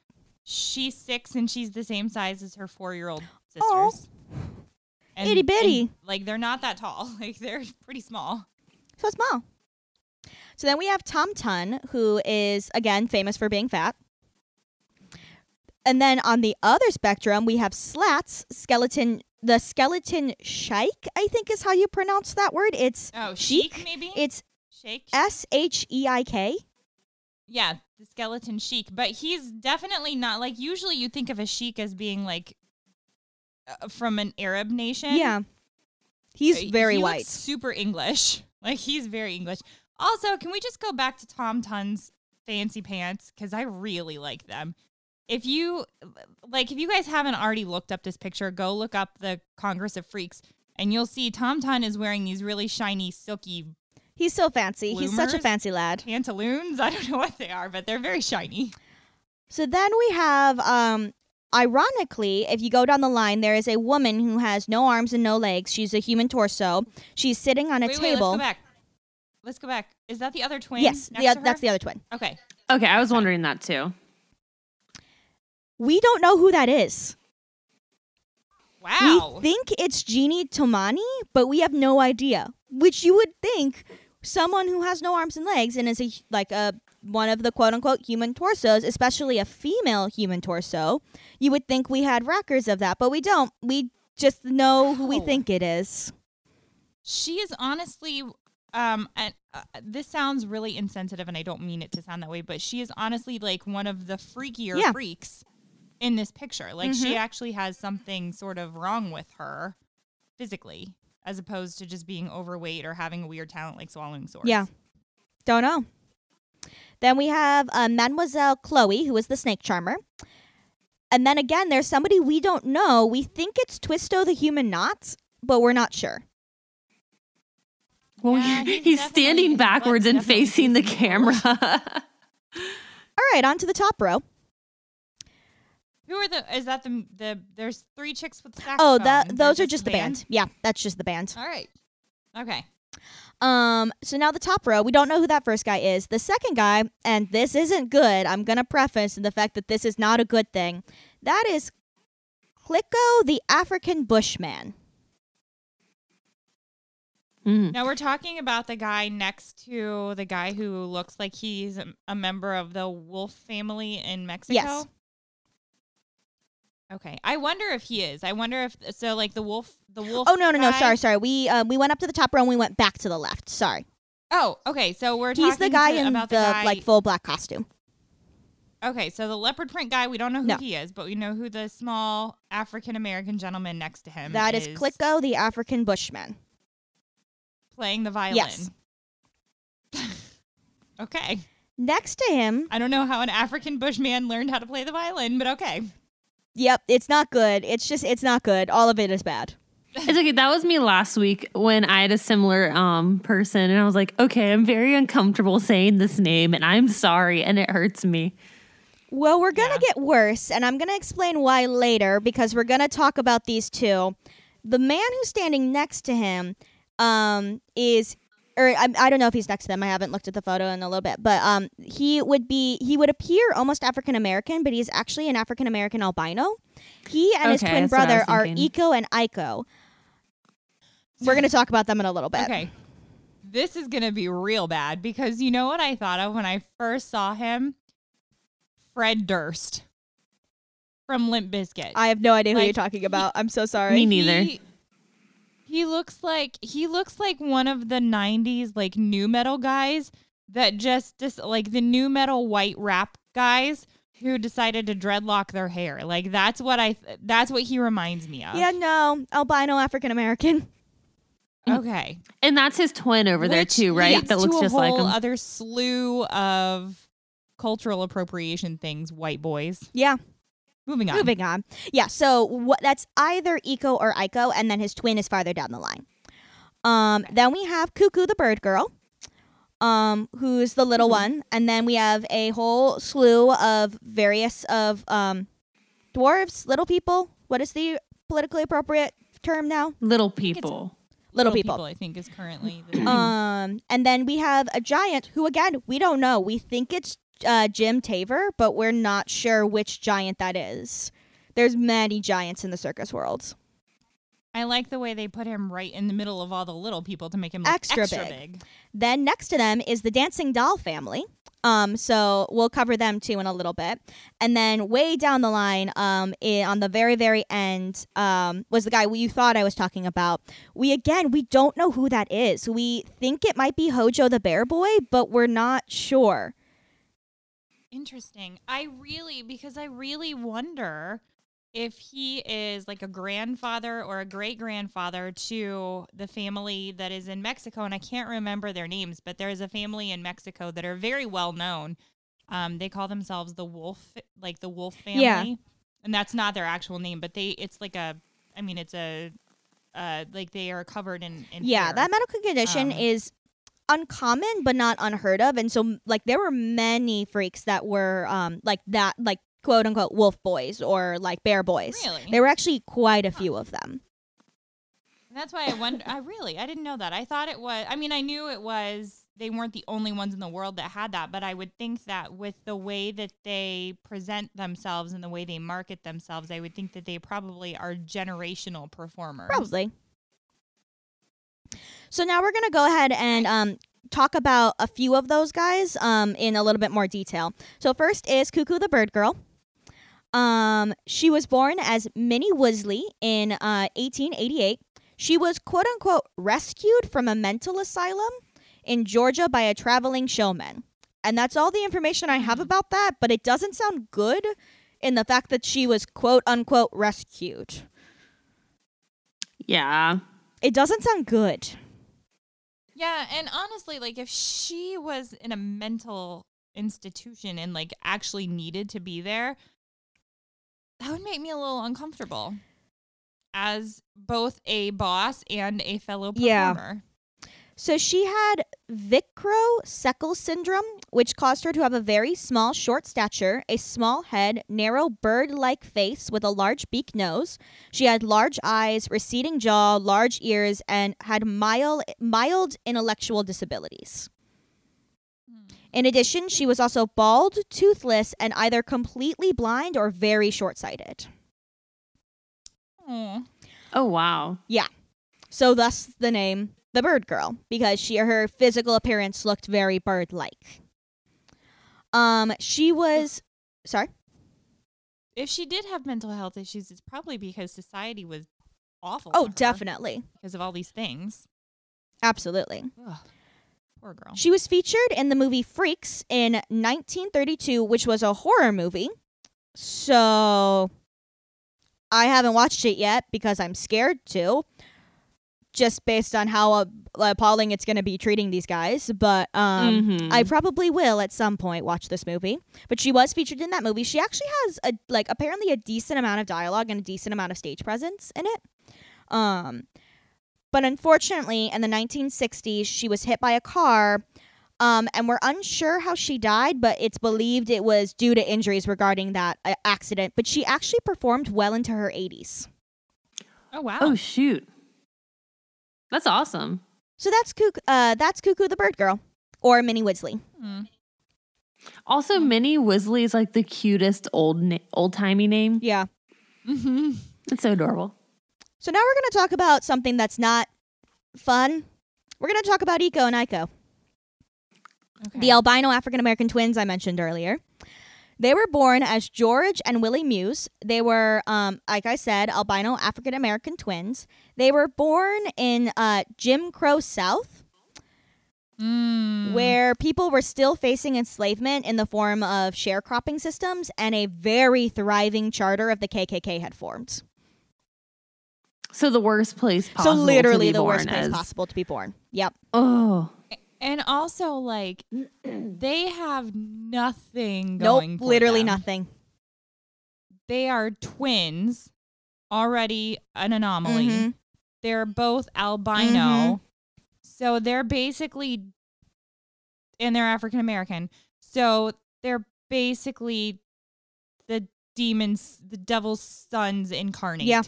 she's six, and she's the same size as her four-year-old sisters. Aww. And, itty bitty. And, like, they're not that tall. Like, they're pretty small. So small. So then we have Tom Tun, who is, again, famous for being fat. And then on the other spectrum, we have Slats, skeleton, the skeleton shike, I think is how you pronounce that word. It's oh, chic, chic, maybe? It's shake. S H E I K. Yeah, the skeleton chic. But he's definitely not, like, usually you think of a chic as being, like, Uh, from an Arab nation. Yeah. He's so, very he white. Looks super English. Like, he's very English. Also, can we just go back to Tom Tun's fancy pants? Because I really like them. If you, like, if you guys haven't already looked up this picture, go look up the Congress of Freaks, and you'll see Tom Tun is wearing these really shiny, silky... He's so fancy. Bloomers, he's such a fancy lad. Pantaloons. I don't know what they are, but they're very shiny. So then we have... um. Ironically, if you go down the line, there is a woman who has no arms and no legs. She's a human torso. She's sitting on a wait, table. Wait, let's go back. Let's go back. Is that the other twin? Yes, next the, to her? That's the other twin. Okay. Okay, I was wondering that too. We don't know who that is. Wow. We think it's Jeannie Tomani, but we have no idea, which you would think someone who has no arms and legs and is a, like a one of the quote-unquote human torsos, especially a female human torso, you would think we had records of that, but we don't. We just know who we think it is. She is honestly, um, and uh, this sounds really insensitive, and I don't mean it to sound that way, but she is honestly like one of the freakier yeah. freaks in this picture. Like mm-hmm. she actually has something sort of wrong with her physically, as opposed to just being overweight or having a weird talent like swallowing swords. Yeah, don't know. Then we have uh, Mademoiselle Chloe, who is the snake charmer. And then again, there's somebody we don't know. We think it's Twisto the Human Knot, but we're not sure. Well, yeah, he's, he's standing backwards and facing the camera. All right, on to the top row. Who are the? Is that the the? There's three chicks with saxophone. Oh, that those are just the band. band. Yeah, that's just the band. All right. Okay. Um. So now the top row. We don't know who that first guy is. The second guy, and this isn't good. I'm gonna preface the fact that this is not a good thing. That is Clicko, the African Bushman. Mm. Now we're talking about the guy next to the guy who looks like he's a, a member of the wolf family in Mexico. Yes. Okay, I wonder if he is. I wonder if so. Like the wolf, the wolf. Oh no, no, guy. no! Sorry, sorry. We uh, we went up to the top row and we went back to the left. Sorry. Oh, okay. So we're talking he's the guy to, in about the, the guy... like full black costume. Okay, so the leopard print guy. We don't know who no. he is, but we know who the small African American gentleman next to him. That is, is Clicko, the African Bushman, playing the violin. Yes. Okay. Next to him, I don't know how an African Bushman learned how to play the violin, but okay. Yep, it's not good. It's just, it's not good. All of it is bad. It's okay. That was me last week when I had a similar um person, and I was like, okay, I'm very uncomfortable saying this name, and I'm sorry, and it hurts me. Well, we're going to yeah. get worse, and I'm going to explain why later, because we're going to talk about these two. The man who's standing next to him um is, or I, I don't know if he's next to them. I haven't looked at the photo in a little bit, but um, he would be, he would appear almost African-American, but he's actually an African-American albino. He and okay, his twin brother are Eko and Iko. We're going to talk about them in a little bit. Okay. This is going to be real bad because you know what I thought of when I first saw him? Fred Durst from Limp Bizkit. I have no idea like, who you're talking about. He, I'm so sorry. Me neither. He, He looks like he looks like one of the nineties like nu metal guys that just dis- like the nu metal white rap guys who decided to dreadlock their hair. Like that's what I th- that's what he reminds me of. Yeah, no, albino African American. Okay, and that's his twin over Which there too, right? That looks to just like him. A whole other slew of cultural appropriation things, white boys. Yeah. Moving on. Moving on. Yeah, so what, that's either Eko or Iko, and then his twin is farther down the line. Um, okay. Then we have Cuckoo the Bird Girl, um, who's the little mm-hmm. one. And then we have a whole slew of various of um, dwarves, little people. What is the politically appropriate term now? Little people. Little, little people. people, I think, is currently the um, and then we have a giant who, again, we don't know. We think it's Uh, Jim Taver, but we're not sure which giant that is. There's many giants in the circus world. I like the way they put him right in the middle of all the little people to make him look extra, extra big. big. Then next to them is the Dancing Doll family. Um, so we'll cover them too in a little bit. And then way down the line, um, in, on the very, very end, um, was the guy you thought I was talking about. We, again, we don't know who that is. We think it might be Hojo the Bear Boy, but we're not sure. Interesting. I really, because I really wonder if he is like a grandfather or a great-grandfather to the family that is in Mexico, and I can't remember their names, but there is a family in Mexico that are very well known. Um, they call themselves the Wolf, like the Wolf family, yeah. and that's not their actual name, but they, it's like a, I mean, it's a, uh, like they are covered in, in yeah, hair. That medical condition um, is uncommon but not unheard of, and so like there were many freaks that were um like that, like quote unquote wolf boys or like bear boys. Really? There were actually quite a few of them. That's why I wonder. I really I didn't know that. I thought it was, I mean, I knew it was, they weren't the only ones in the world that had that, but I would think that with the way that they present themselves and the way they market themselves, I would think that they probably are generational performers. Probably. So now we're going to go ahead and um, talk about a few of those guys um, in a little bit more detail. So first is Cuckoo the Bird Girl. Um, she was born as Minnie Woosley in uh, eighteen eighty-eight. She was, quote-unquote, rescued from a mental asylum in Georgia by a traveling showman. And that's all the information I have about that, but it doesn't sound good in the fact that she was, quote-unquote, rescued. Yeah. It doesn't sound good. Yeah, and honestly, like, if she was in a mental institution and, like, actually needed to be there, that would make me a little uncomfortable as both a boss and a fellow performer. Yeah. So she had Vicrow-Seckel syndrome, which caused her to have a very small, short stature, a small head, narrow bird-like face with a large beak nose. She had large eyes, receding jaw, large ears, and had mild, mild intellectual disabilities. In addition, she was also bald, toothless, and either completely blind or very short-sighted. Oh, wow. Yeah. So thus the name The Bird Girl, because she her physical appearance looked very bird-like. Um, she was... If, sorry? If she did have mental health issues, it's probably because society was awful. Oh, definitely. Because of all these things. Absolutely. Ugh. Poor girl. She was featured in the movie Freaks in nineteen thirty-two, which was a horror movie. So I haven't watched it yet because I'm scared to, just based on how appalling it's going to be treating these guys. But um, mm-hmm. I probably will at some point watch this movie. But she was featured in that movie. She actually has a like apparently a decent amount of dialogue and a decent amount of stage presence in it. Um, But unfortunately, in the nineteen sixties, she was hit by a car, um, and we're unsure how she died, but it's believed it was due to injuries regarding that uh, accident. But she actually performed well into her eighties. Oh, wow. Oh, shoot. That's awesome. So that's Cuckoo, uh, that's Cuckoo the Bird Girl, or Minnie Woosley. Mm. Also, Minnie Woosley is like the cutest old na- old-timey name. Yeah. Mm-hmm. It's so adorable. So now we're going to talk about something that's not fun. We're going to talk about Eko and Iko. Okay. The albino African-American twins I mentioned earlier. They were born as George and Willie Muse. They were, um, like I said, albino African-American twins. They were born in uh, Jim Crow South, mm. where people were still facing enslavement in the form of sharecropping systems, and a very thriving charter of the K K K had formed. So the worst place possible. So literally to be the born worst place as... possible to be born. Yep. Oh. And also, like, they have nothing going nope, for literally them. Nothing. They are twins, already an anomaly. Mm-hmm. They're both albino. Mm-hmm. So they're basically, and they're African American. So they're basically the demons, the devil's sons incarnate. Yeah.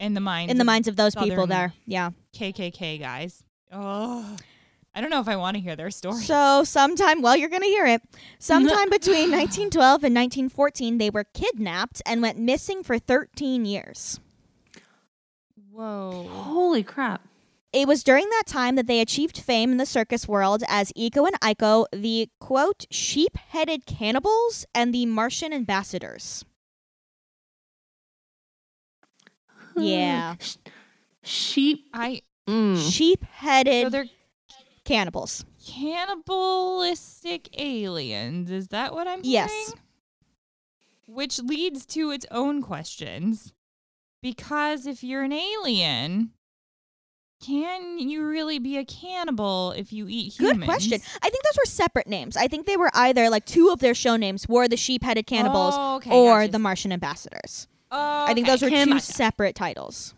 In the minds, in the minds of those people there, yeah. K K K guys. Oh, I don't know if I want to hear their story. So sometime, well, you're going to hear it. Sometime between nineteen twelve and nineteen fourteen, they were kidnapped and went missing for thirteen years. Whoa! Holy crap! It was during that time that they achieved fame in the circus world as Eko and Iko, the quote sheep-headed cannibals and the Martian ambassadors. Yeah, sheep. I mm. sheep-headed so cannibals, cannibalistic aliens. Is that what I'm yes. hearing? Yes. Which leads to its own questions, because if you're an alien, can you really be a cannibal if you eat humans? Good question. I think those were separate names. I think they were either like two of their show names were the sheep-headed cannibals oh, okay, or gotcha. the Martian ambassadors. Uh, I think those were Kim, two separate titles.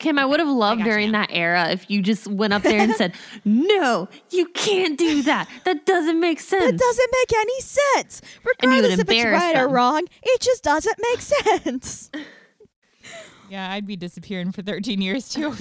Kim, I would have loved during you. that era if you just went up there and said, no, you can't do that. That doesn't make sense. That doesn't make any sense. Regardless if it's right them. or wrong, it just doesn't make sense. Yeah, I'd be disappearing for thirteen years too.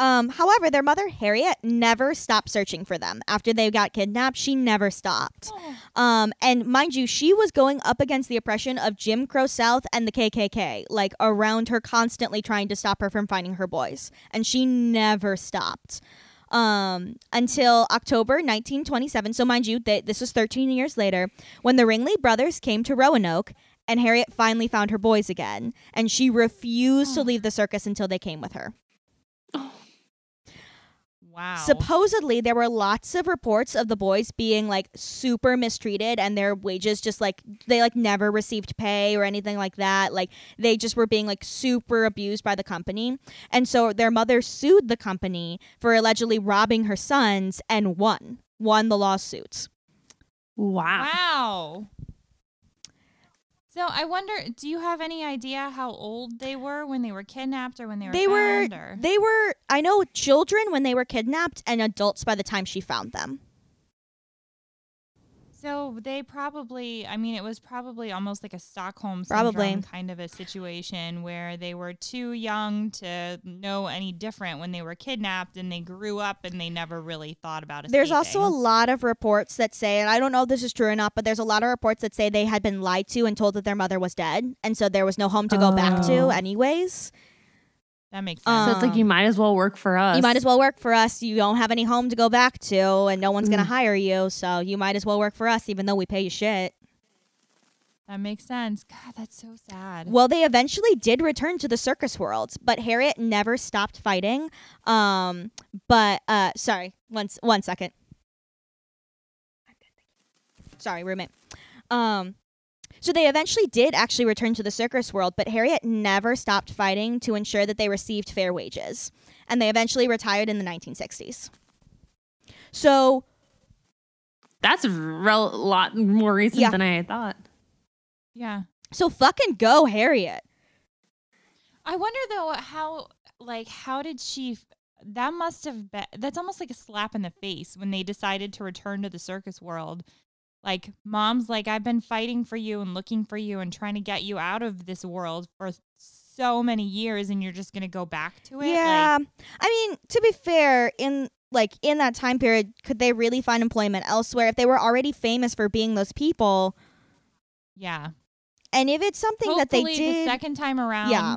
um, however, their mother, Harriet, never stopped searching for them. After they got kidnapped, she never stopped. Oh. Um, and mind you, she was going up against the oppression of Jim Crow South and the K K K, like around her, constantly trying to stop her from finding her boys. And she never stopped. um, until October nineteen twenty-seven. So mind you, they, this was thirteen years later, when the Ringling Brothers came to Roanoke and Harriet finally found her boys again. And she refused oh. to leave the circus until they came with her. Oh. Wow. Supposedly, there were lots of reports of the boys being like super mistreated, and their wages just like they like never received pay or anything like that. Like they just were being like super abused by the company. And so their mother sued the company for allegedly robbing her sons and won, won the lawsuits. Wow. Wow. So I wonder, do you have any idea how old they were when they were kidnapped or when they were they found? Were, or? They were, I know, children when they were kidnapped and adults by the time she found them. So they probably, I mean, it was probably almost like a Stockholm Syndrome probably. kind of a situation where they were too young to know any different when they were kidnapped, and they grew up and they never really thought about escaping. There's also a lot of reports that say, and I don't know if this is true or not, but there's a lot of reports that say they had been lied to and told that their mother was dead. And so there was no home to go oh. back to anyways. That makes sense. Um, so it's like, you might as well work for us. You might as well work for us. You don't have any home to go back to, and no one's mm. going to hire you. So you might as well work for us, even though we pay you shit. That makes sense. God, that's so sad. Well, they eventually did return to the circus world, but Harriet never stopped fighting. Um, but uh, sorry, one one second. Sorry, roommate. Um. So they eventually did actually return to the circus world, but Harriet never stopped fighting to ensure that they received fair wages. And they eventually retired in the nineteen sixties. So that's a rel- lot more recent yeah. than I had thought. Yeah. So fucking go, Harriet. I wonder, though, how, like, how did she... F- that must have been... That's almost like a slap in the face when they decided to return to the circus world. Like, mom's like, I've been fighting for you and looking for you and trying to get you out of this world for so many years, and you're just going to go back to it? Yeah. Like, I mean, to be fair, in like in that time period, could they really find employment elsewhere if they were already famous for being those people? Yeah. And if it's something Hopefully that they did... the second time around. Yeah.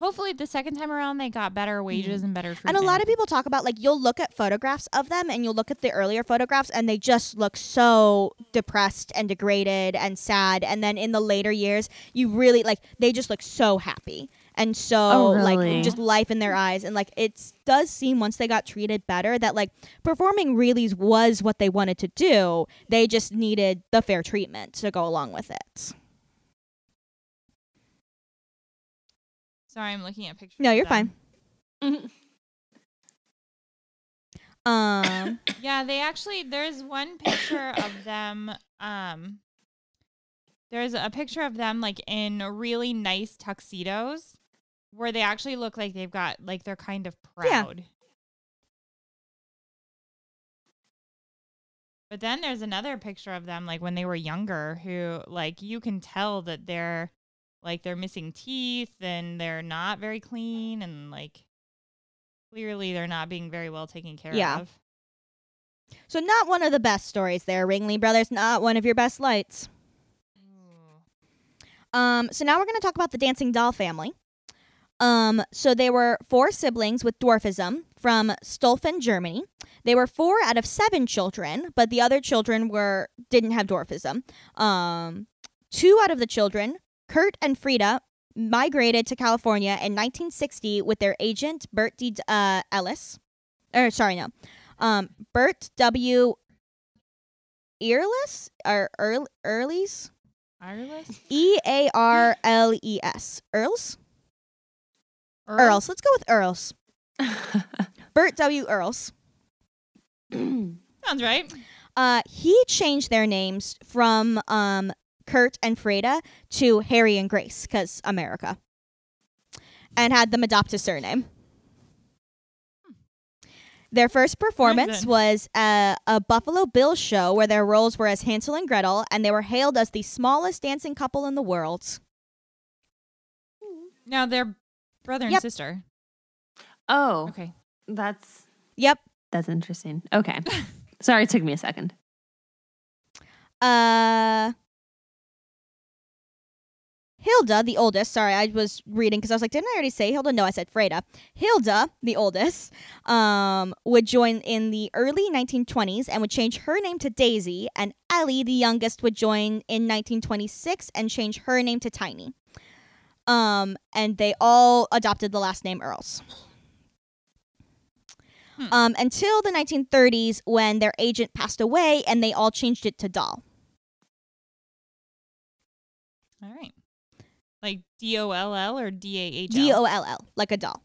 Hopefully the second time around they got better wages mm-hmm. and better treatment. And a lot of people talk about, like, you'll look at photographs of them and you'll look at the earlier photographs and they just look so depressed and degraded and sad. And then in the later years, you really, like, they just look so happy. And so, oh, really? like, just life in their eyes. And, like, it does seem once they got treated better that, like, performing really was what they wanted to do. They just needed the fair treatment to go along with it. Sorry, I'm looking at pictures. No, you're fine. Mm-hmm. Um, yeah, they actually, there's one picture of them. Um, there's a picture of them like in really nice tuxedos where they actually look like they've got, like, they're kind of proud. Yeah. But then there's another picture of them like when they were younger who, like, you can tell that they're Like, they're missing teeth, and they're not very clean, and, like, clearly they're not being very well taken care yeah. of. So not one of the best stories there, Ringling Brothers. Not one of your best lights. Ooh. Um. So now we're going to talk about the Dancing Doll family. Um. So they were four siblings with dwarfism from Stolfen, Germany. They were four out of seven children, but the other children were didn't have dwarfism. Um. Two out of the children... Kurt and Frida migrated to California in nineteen sixty with their agent, Bert D. Uh, Ellis. Or, sorry, no. Um, Bert W. Earles? Or Earles? Earles? E A R L E S. Earles? Earles? Earles. Let's go with Earles. Bert W. Earles. Sounds right. Uh, he changed their names from... Um, Kurt and Frida to Harry and Grace, because America, and had them adopt a surname. Hmm. Their first performance was a, a Buffalo Bills show where their roles were as Hansel and Gretel, and they were hailed as the smallest dancing couple in the world. Now they're brother and yep. sister. Oh, okay. That's yep. That's interesting. Okay, sorry, it took me a second. Uh. Hilda, the oldest, sorry, I was reading because I was like, didn't I already say Hilda? No, I said Frida. Hilda, the oldest, um, would join in the early nineteen twenties and would change her name to Daisy, and Ellie, the youngest, would join in nineteen twenty-six and change her name to Tiny. Um, and they all adopted the last name Earls. Hmm. Um, until the nineteen thirties when their agent passed away and they all changed it to Doll. All right. Like D O L L or D A H L? D O L L, like a doll.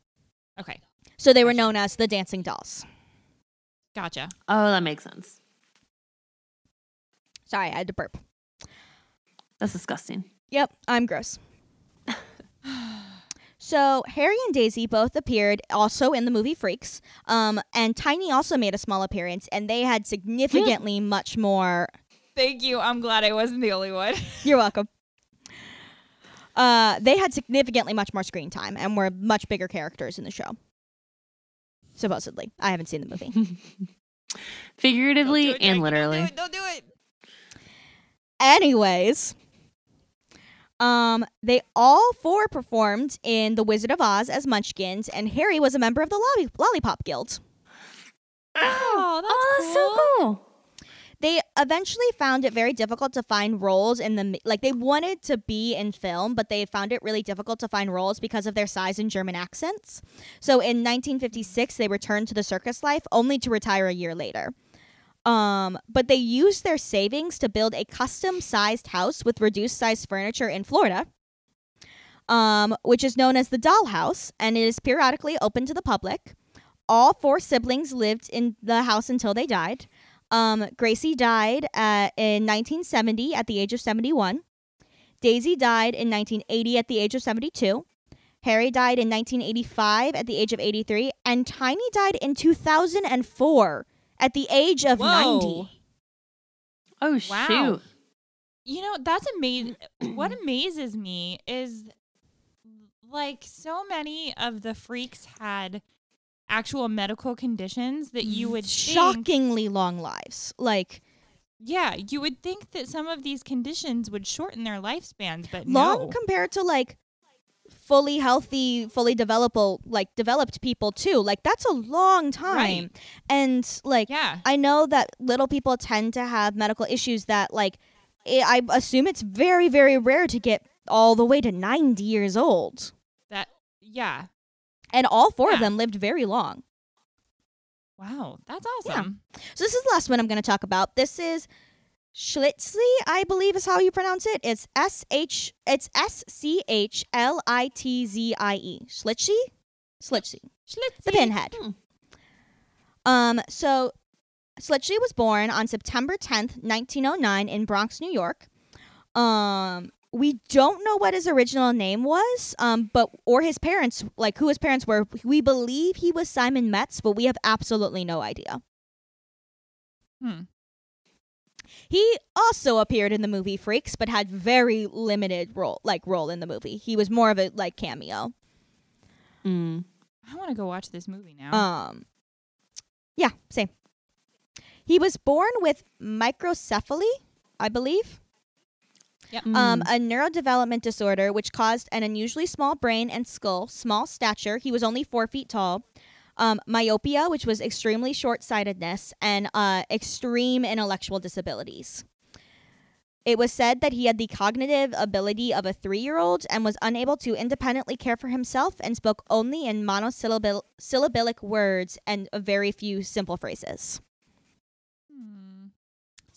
Okay. So they were known as the Dancing Dolls. Gotcha. Oh, that makes sense. Sorry, I had to burp. That's disgusting. Yep, I'm gross. So Harry and Daisy both appeared also in the movie Freaks, um, and Tiny also made a small appearance, and they had significantly mm. much more. Thank you. I'm glad I wasn't the only one. You're welcome. Uh, they had significantly much more screen time and were much bigger characters in the show. Supposedly. I haven't seen the movie. Figuratively do it, and literally. Don't do it, don't do it. Anyways, um, they all four performed in The Wizard of Oz as Munchkins, and Harry was a member of the Lolli- Lollipop Guild. Oh, that's, oh, cool. That's so cool. They eventually found it very difficult to find roles in the, like, they wanted to be in film, but they found it really difficult to find roles because of their size and German accents. So in nineteen fifty-six, they returned to the circus life, only to retire a year later. Um, but they used their savings to build a custom-sized house with reduced-sized furniture in Florida, um, which is known as the Dollhouse, and it is periodically open to the public. All four siblings lived in the house until they died. Um, Gracie died uh, in nineteen seventy at the age of seventy-one. Daisy died in nineteen eighty at the age of seventy-two. Harry died in nineteen eighty-five at the age of eighty-three. And Tiny died in two thousand four at the age of Whoa. ninety. Oh, wow. Shoot. You know, that's amazing. What amazes me is, like, so many of the freaks had actual medical conditions that you would shockingly think, long lives. Like, yeah, you would think that some of these conditions would shorten their lifespans, but long no. compared to like fully healthy, fully developable, like developed people too. Like, that's a long time. Right. And like, yeah. I know that little people tend to have medical issues that, like, it, I assume it's very, very rare to get all the way to ninety years old. That, yeah. And all four yeah. of them lived very long. Wow, that's awesome. Yeah. So this is the last one I'm going to talk about. This is Schlitzie, I believe is how you pronounce it. It's S H It's S C H L I T Z I E. Schlitzie? Schlitzie. Schlitzie. The pinhead. Hmm. Um, so Schlitzie was born on September tenth, nineteen oh nine in Bronx, New York. Um... We don't know what his original name was, um, but or his parents, like who his parents were. We believe he was Simon Metz, but we have absolutely no idea. Hmm. He also appeared in the movie Freaks, but had very limited role, like role in the movie. He was more of a like cameo. Mm. I want to go watch this movie now. Um. Yeah, same. He was born with microcephaly, I believe. Yep. Um, a neurodevelopment disorder, which caused an unusually small brain and skull, small stature. He was only four feet tall. Um, myopia, which was extremely short-sightedness, and uh, extreme intellectual disabilities. It was said that he had the cognitive ability of a three-year-old and was unable to independently care for himself and spoke only in monosyllabic syllabic words and a very few simple phrases.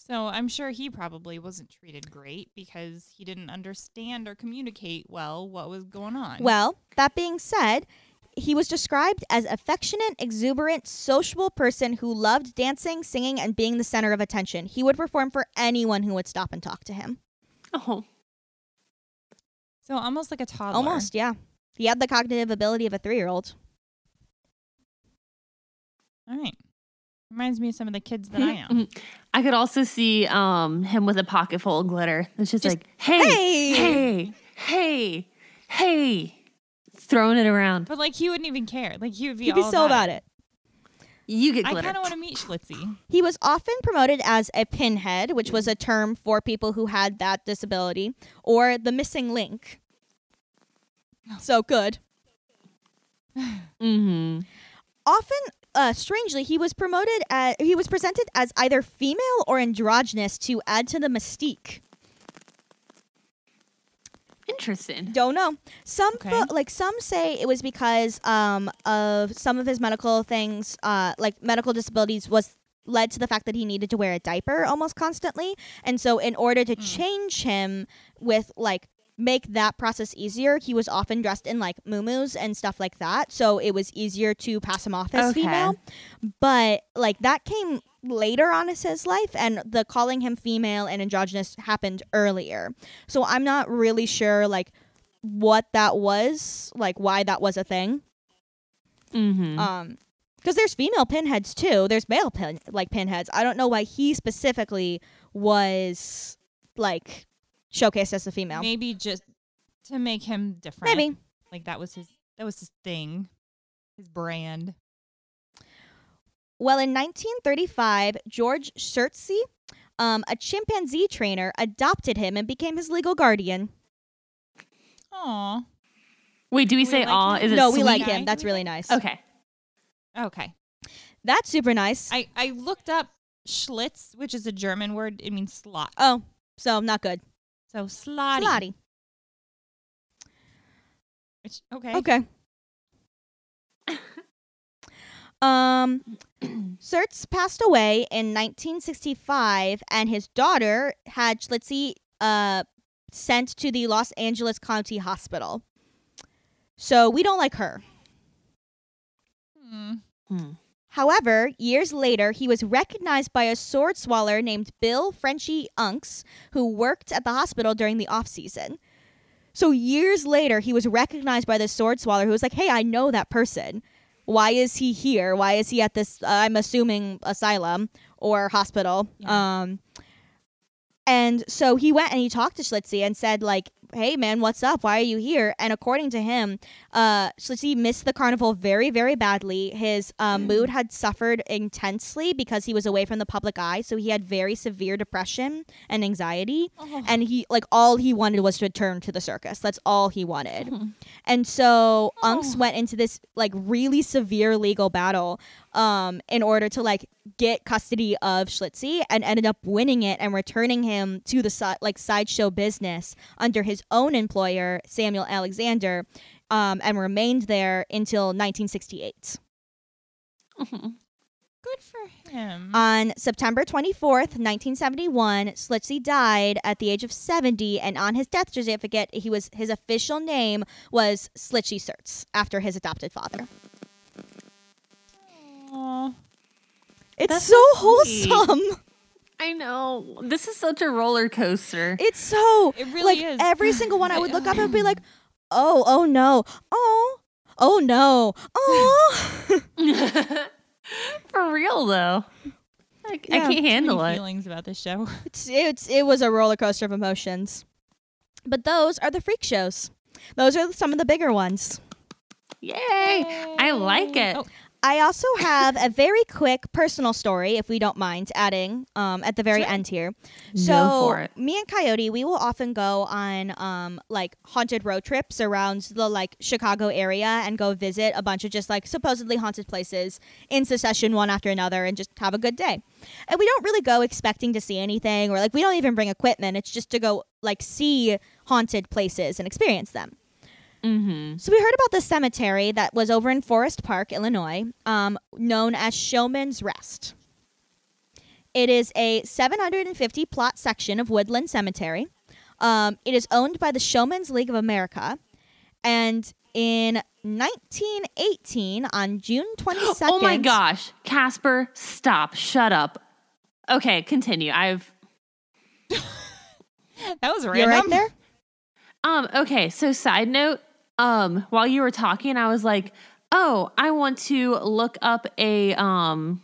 So I'm sure he probably wasn't treated great because he didn't understand or communicate well what was going on. Well, that being said, he was described as affectionate, exuberant, sociable person who loved dancing, singing, and being the center of attention. He would perform for anyone who would stop and talk to him. Oh. So almost like a toddler. Almost, yeah. He had the cognitive ability of a three-year-old. All right. Reminds me of some of the kids that I am. I could also see um, him with a pocket full of glitter. It's just, just like, hey, hey, hey, hey, hey, throwing it around. But like, he wouldn't even care. Like, he would be He'd all be so about it. You get glitter. I kind of want to meet Schlitzie. He was often promoted as a pinhead, which was a term for people who had that disability, or the missing link. So good. Mm-hmm. Often, uh, strangely, he was promoted as, he was presented as either female or androgynous to add to the mystique. Interesting. Don't know. Some okay. fo- like some say it was because um, of some of his medical things, uh, like medical disabilities, was led to the fact that he needed to wear a diaper almost constantly, and so in order to mm. change him with like. Make that process easier, he was often dressed in like muumuus and stuff like that, so it was easier to pass him off as okay. female. But like that came later on in his life, and the calling him female and androgynous happened earlier, so I'm not really sure like what that was, like why that was a thing. Mm-hmm. Um because there's female pinheads too, there's male pin like pinheads. I don't know why he specifically was like showcased as a female. Maybe just to make him different. Maybe. Like that was his that was his thing. His brand. Well, in nineteen thirty-five, George Surtees, um, a chimpanzee trainer, adopted him and became his legal guardian. Aw. Wait, do we, we say like aw? Is it No, we like him. That's really nice. Okay. Okay. That's super nice. I, I looked up Schlitz, which is a German word. It means slot. Oh, so not good. So slotty. Slotty. Which, okay. Okay. um, Surtees passed away in nineteen sixty-five, and his daughter had Schlitzie uh, sent to the Los Angeles County Hospital. So we don't like her. Hmm. Hmm. However, years later, he was recognized by a sword swallower named Bill Frenchie Unks, who worked at the hospital during the off-season. So years later, he was recognized by the sword swallower who was like, hey, I know that person. Why is he here? Why is he at this, uh, I'm assuming, asylum or hospital? Yeah. Um, and so he went and he talked to Schlitzie and said, like, hey, man, what's up? Why are you here? And according to him, uh, Schlitzie missed the carnival very, very badly. His uh, mm. mood had suffered intensely because he was away from the public eye. So he had very severe depression and anxiety. Oh. And he, like, all he wanted was to return to the circus. That's all he wanted. Mm. And so oh. Unks went into this, like, really severe legal battle um, in order to, like, get custody of Schlitzie, and ended up winning it and returning him to the si- like sideshow business under his own employer, Samuel Alexander, um, and remained there until nineteen sixty-eight. Mm-hmm. Good for him. On September twenty-fourth, nineteen seventy-one, Schlitzie died at the age of seventy, and on his death certificate, he was his official name was Schlitzie Surtees, after his adopted father. Aww. It's That's so wholesome. Sweet. I know. This is such a roller coaster. It's so. It really like, is. Every single one I would look up and be like, oh, oh no. Oh, oh no. Oh. For real, though. I, yeah, I can't handle it. Feelings about this show. It's, it's, it was a roller coaster of emotions. But those are the freak shows. Those are some of the bigger ones. Yay. Yay. I like it. Oh. I also have a very quick personal story, if we don't mind adding um, at the very sure. end here. So me and Coyote, we will often go on um, like haunted road trips around the like Chicago area and go visit a bunch of just like supposedly haunted places in succession, one after another, and just have a good day. And we don't really go expecting to see anything, or like we don't even bring equipment. It's just to go like see haunted places and experience them. Mm-hmm. So we heard about this cemetery that was over in Forest Park, Illinois, um, known as Showman's Rest. It is a seven hundred fifty plot section of Woodland Cemetery. Um, it is owned by the Showman's League of America. And in nineteen eighteen, on June twenty-second... Oh my gosh. Casper, stop. Shut up. Okay, continue. I've... That was random. You're right there? Um, okay, so side note. Um, while you were talking, I was like, oh, I want to look up a, um,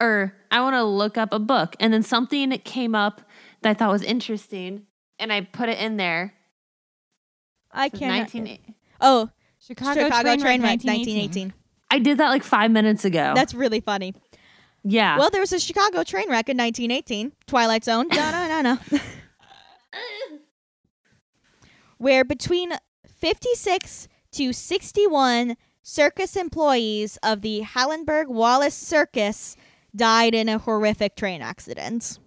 or I want to look up a book. And then something came up that I thought was interesting, and I put it in there. I so can't. nineteen- oh, Chicago, Chicago Train, train Wreck, nineteen eighteen. I did that like five minutes ago. That's really funny. Yeah. Well, there was a Chicago train wreck in nineteen eighteen. Twilight Zone. No, no, no, no. Where between fifty-six to sixty-one circus employees of the Hallenberg-Wallace Circus died in a horrific train accident.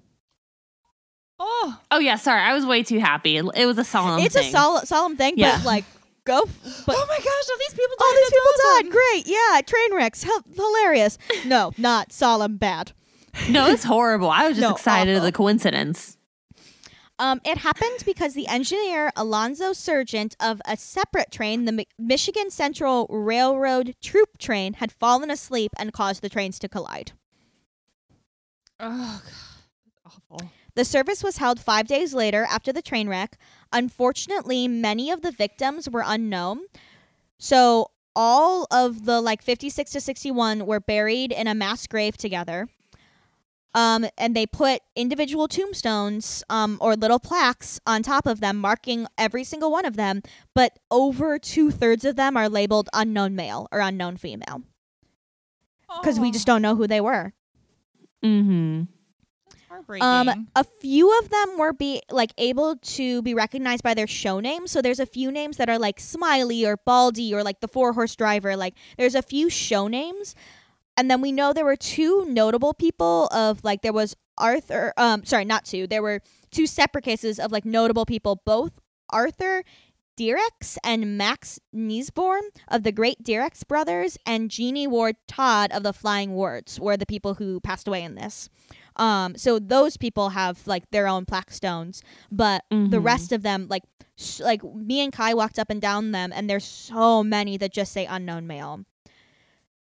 Oh, oh yeah. Sorry, I was way too happy. It was a solemn. It's thing. a sol- solemn thing, yeah. but like, go. F- but oh my gosh, all these people died. All these people awesome. died. Great, yeah. Train wrecks, H- hilarious. No, not solemn. Bad. No, it's horrible. I was just no, excited awful. at the coincidence. Um, it happened because the engineer Alonzo Sargent of a separate train, the Mi- Michigan Central Railroad troop train, had fallen asleep and caused the trains to collide. Oh, God. Awful. The service was held five days later after the train wreck. Unfortunately, many of the victims were unknown. So all of the like fifty-six to sixty-one were buried in a mass grave together. Um, and they put individual tombstones um, or little plaques on top of them, marking every single one of them. But over two-thirds of them are labeled unknown male or unknown female. Because we just don't know who they were. Mm-hmm. Um, a few of them were be like able to be recognized by their show names. So there's a few names that are like Smiley or Baldy or like the Four Horse Driver. Like there's a few show names, and then we know there were two notable people of like there was Arthur. Um, sorry, not two. There were two separate cases of like notable people, both Arthur Dierks and Max Niesborn of the Great Dierks Brothers, and Jeannie Ward Todd of the Flying Wards were the people who passed away in this. Um, so those people have like their own plaque stones, but mm-hmm. the rest of them, like, sh- like me and Kai walked up and down them, and there's so many that just say unknown male.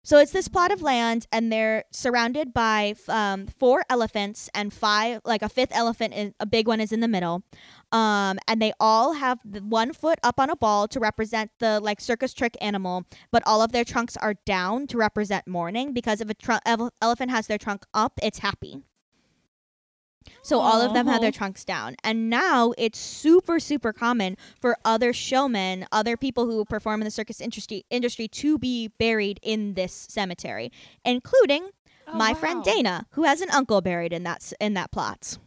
So it's this plot of land, and they're surrounded by um, four elephants and five, like a fifth elephant, in, a big one is in the middle. Um, and they all have one foot up on a ball to represent the like circus trick animal, but all of their trunks are down to represent mourning, because if a tr- ele- elephant has their trunk up, it's happy. So all of them have their trunks down. And now it's super, super common for other showmen, other people who perform in the circus industry, industry to be buried in this cemetery, including oh, my wow. friend Dana, who has an uncle buried in that in that plot.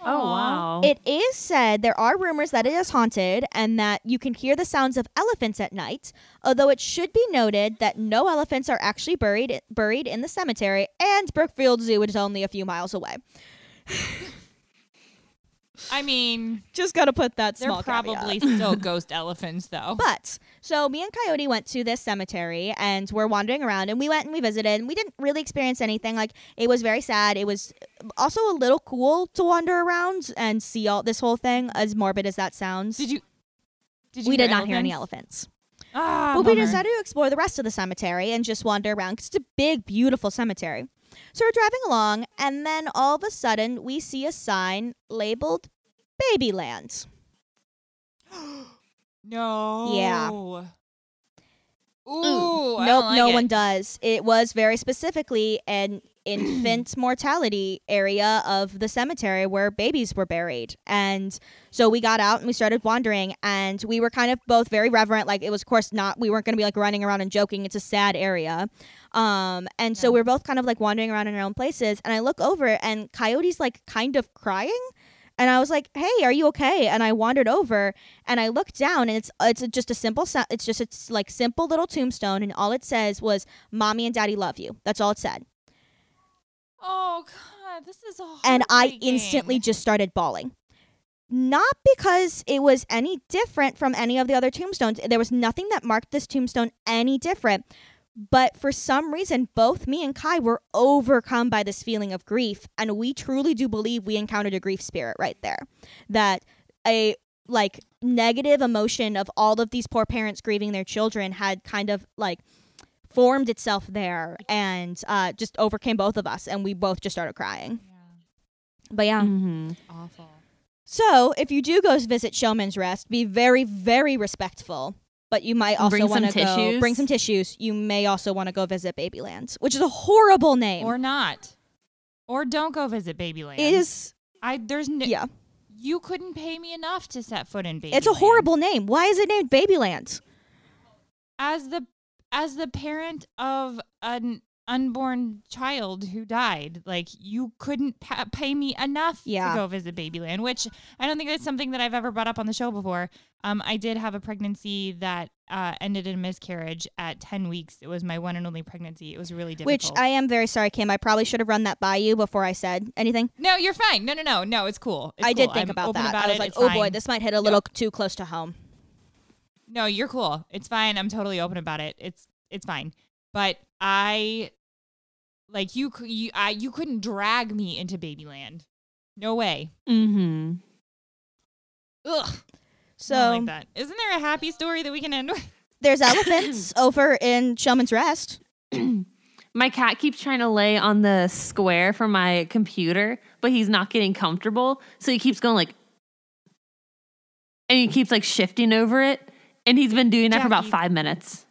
Oh, wow. It is said there are rumors that it is haunted and that you can hear the sounds of elephants at night, although it should be noted that no elephants are actually buried buried in the cemetery, and Brookfield Zoo is only a few miles away. I mean, just got to put that small caveat. They're probably still ghost elephants, though. But, so me and Coyote went to this cemetery, and we're wandering around, and we went and we visited, and we didn't really experience anything. Like, it was very sad. It was also a little cool to wander around and see all this whole thing, as morbid as that sounds. Did you? Did you we did not elephants? hear any elephants. Ah, but bummer. We decided to explore the rest of the cemetery and just wander around, because it's a big, beautiful cemetery. So we're driving along, and then all of a sudden, we see a sign labeled Babyland. No. Yeah. Ooh, mm. Nope, like no it. one does. It was very specifically an infant mortality area of the cemetery where babies were buried. And so we got out and we started wandering, and we were kind of both very reverent. Like, it was, of course, not, we weren't going to be like running around and joking. It's a sad area. Um, and yeah. so we were both kind of like wandering around in our own places. And I look over, and Coyote's like kind of crying. And I was like, "Hey, are you okay?" And I wandered over, and I looked down, and it's it's just a simple it's just it's like simple little tombstone, and all it says was "Mommy and Daddy love you." That's all it said. Oh God, this is all. And I instantly just started bawling, not because it was any different from any of the other tombstones. There was nothing that marked this tombstone any different. But for some reason, both me and Kai were overcome by this feeling of grief. And we truly do believe we encountered a grief spirit right there. That a like negative emotion of all of these poor parents grieving their children had kind of like formed itself there, and uh, just overcame both of us. And we both just started crying. Yeah. But yeah. Mm-hmm. Awful. So if you do go visit Showman's Rest, be very, very respectful. But you might also want to go bring some tissues. You may also want to go visit Babyland, which is a horrible name. Or not. Or don't go visit Babyland. It is. I, there's no, yeah. You couldn't pay me enough to set foot in Babyland. It's a horrible name. Why is it named Babyland? As the as the parent of an unborn child who died. Like, you couldn't pa- pay me enough yeah. to go visit Babyland, which I don't think that's something that I've ever brought up on the show before. Um, I did have a pregnancy that uh, ended in a miscarriage at ten weeks. It was my one and only pregnancy. It was really difficult. Which I am very sorry, Kim. I probably should have run that by you before I said anything. No, you're fine. No, no, no. No, it's cool. It's I cool. did think I'm about that. About I was it. like, it's oh fine. boy, this might hit a little no. too close to home. No, you're cool. It's fine. I'm totally open about it. It's it's fine. But I... Like, you you, I, you couldn't drag me into Babyland. No way. Mm-hmm. Ugh. So, I don't like that. Isn't there a happy story that we can end with? There's elephants over in Showman's Rest. My cat keeps trying to lay on the square for my computer, but he's not getting comfortable. So he keeps going like... And he keeps, like, shifting over it. And he's been doing that Jackie, for about five minutes.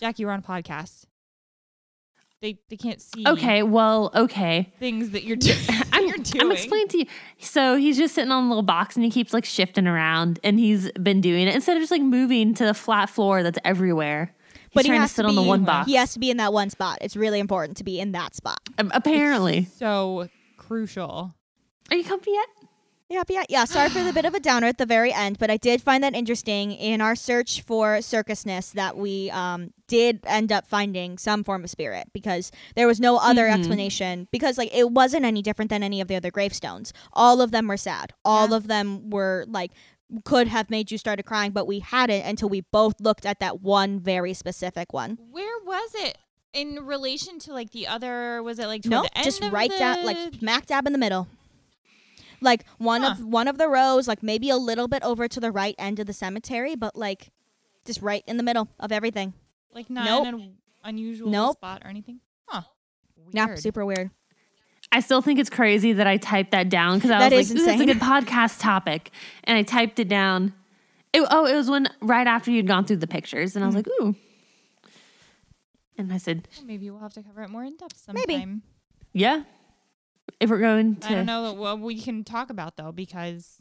Jackie, we're on a podcast. They they can't see. Okay, well, okay. Things that you're, do- I'm, you're doing. I'm explaining to you. So he's just sitting on a little box and he keeps like shifting around and he's been doing it instead of just like moving to the flat floor that's everywhere. He's but trying he has to sit to be, on the one box. He has to be in that one spot. It's really important to be in that spot. Um, apparently. It's so crucial. Are you comfy yet? Yeah, but yeah, yeah. Sorry for the bit of a downer at the very end, but I did find that interesting in our search for circusness that we um, did end up finding some form of spirit because there was no other mm-hmm. explanation because like it wasn't any different than any of the other gravestones. All of them were sad. All yeah. of them were like could have made you started crying, but we hadn't until we both looked at that one very specific one. Where was it in relation to like the other? Was it like no, nope, just right the... down like smack dab in the middle. Like one huh. of one of the rows, like maybe a little bit over to the right end of the cemetery, but like just right in the middle of everything. Like not nope. in an unusual nope. spot or anything? Huh. Weird. Yeah, super weird. I still think it's crazy that I typed that down because I that was like, this is a good podcast topic. And I typed it down. It, oh, it was when right after you'd gone through the pictures. And I was mm-hmm. like, ooh. And I said. Well, maybe we'll have to cover it more in depth sometime. Maybe. Yeah. If we're going to... I don't know what we can talk about, though, because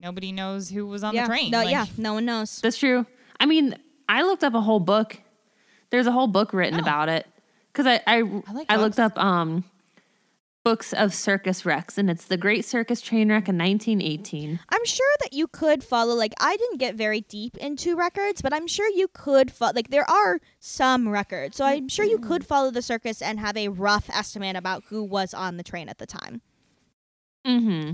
nobody knows who was on yeah, the train. No, like, yeah, no one knows. That's true. I mean, I looked up a whole book. There's a whole book written oh. about it. Because I I, I, like I looked up um, books of circus wrecks, and it's The Great Circus Train Wreck in nineteen eighteen. I'm sure that you could follow... Like, I didn't get very deep into records, but I'm sure you could... Fo- like, there are some records, so I'm sure you could follow the circus and have a rough estimate about who was on the train at the time. Mm-hmm.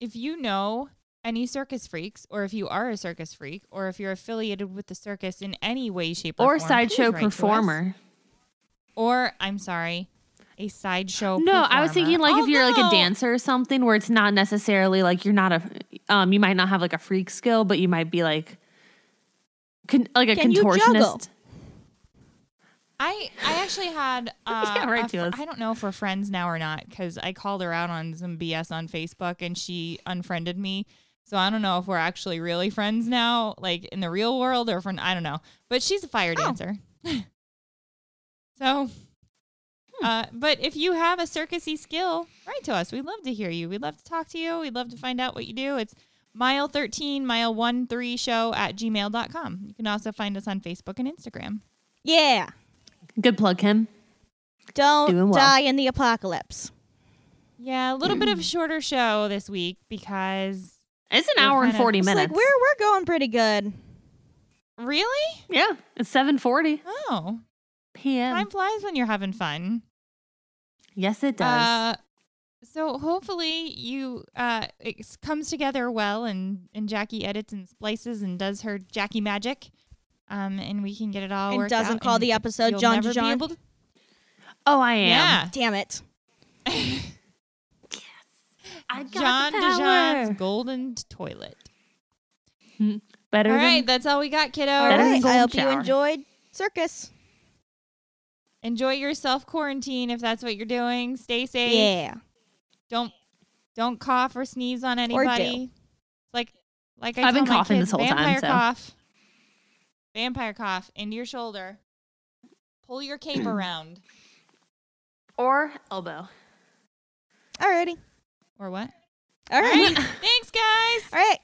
If you know any circus freaks, or if you are a circus freak, or if you're affiliated with the circus in any way, shape, or, or form... Or sideshow performer. Or, I'm sorry... A sideshow. No, performer. I was thinking like oh, if you're no. like a dancer or something where it's not necessarily like you're not a, um, you might not have like a freak skill, but you might be like, con- like a Can contortionist. I I actually had, uh, yeah, right, fr- I don't know if we're friends now or not because I called her out on some B S on Facebook and she unfriended me. So I don't know if we're actually really friends now, like in the real world or friend. I don't know, but she's a fire dancer. Oh. So. Uh, but if you have a circusy skill, write to us. We'd love to hear you. We'd love to talk to you. We'd love to find out what you do. It's mile thirteen, mile thirteen show at gmail dot com. You can also find us on Facebook and Instagram. Yeah. Good plug, Kim. Don't well. die in the apocalypse. Yeah, a little mm. bit of a shorter show this week because... It's an hour and forty minutes. Like we're, we're going pretty good. Really? Yeah, it's seven forty. Oh. P M. Time flies when you're having fun. Yes, it does. Uh, so hopefully you uh, it comes together well, and, and Jackie edits and splices and does her Jackie magic, um, and we can get it all. And worked doesn't out call and the episode John to John. To- oh, I am. Yeah. Damn it. Yes, I got John the power. DeJohn's golden toilet. Better. All right, than, that's all we got, kiddo. All right, I hope shower. you enjoyed circus. Enjoy your self-quarantine if that's what you're doing. Stay safe. Yeah. Don't don't cough or sneeze on anybody. Like like I I've been coughing kids, this whole vampire time. Vampire cough. So. Vampire cough into your shoulder. Pull your cape around. Or elbow. Alrighty. Or what? All right. All right. Thanks, guys. All right.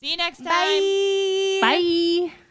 See you next time. Bye. Bye.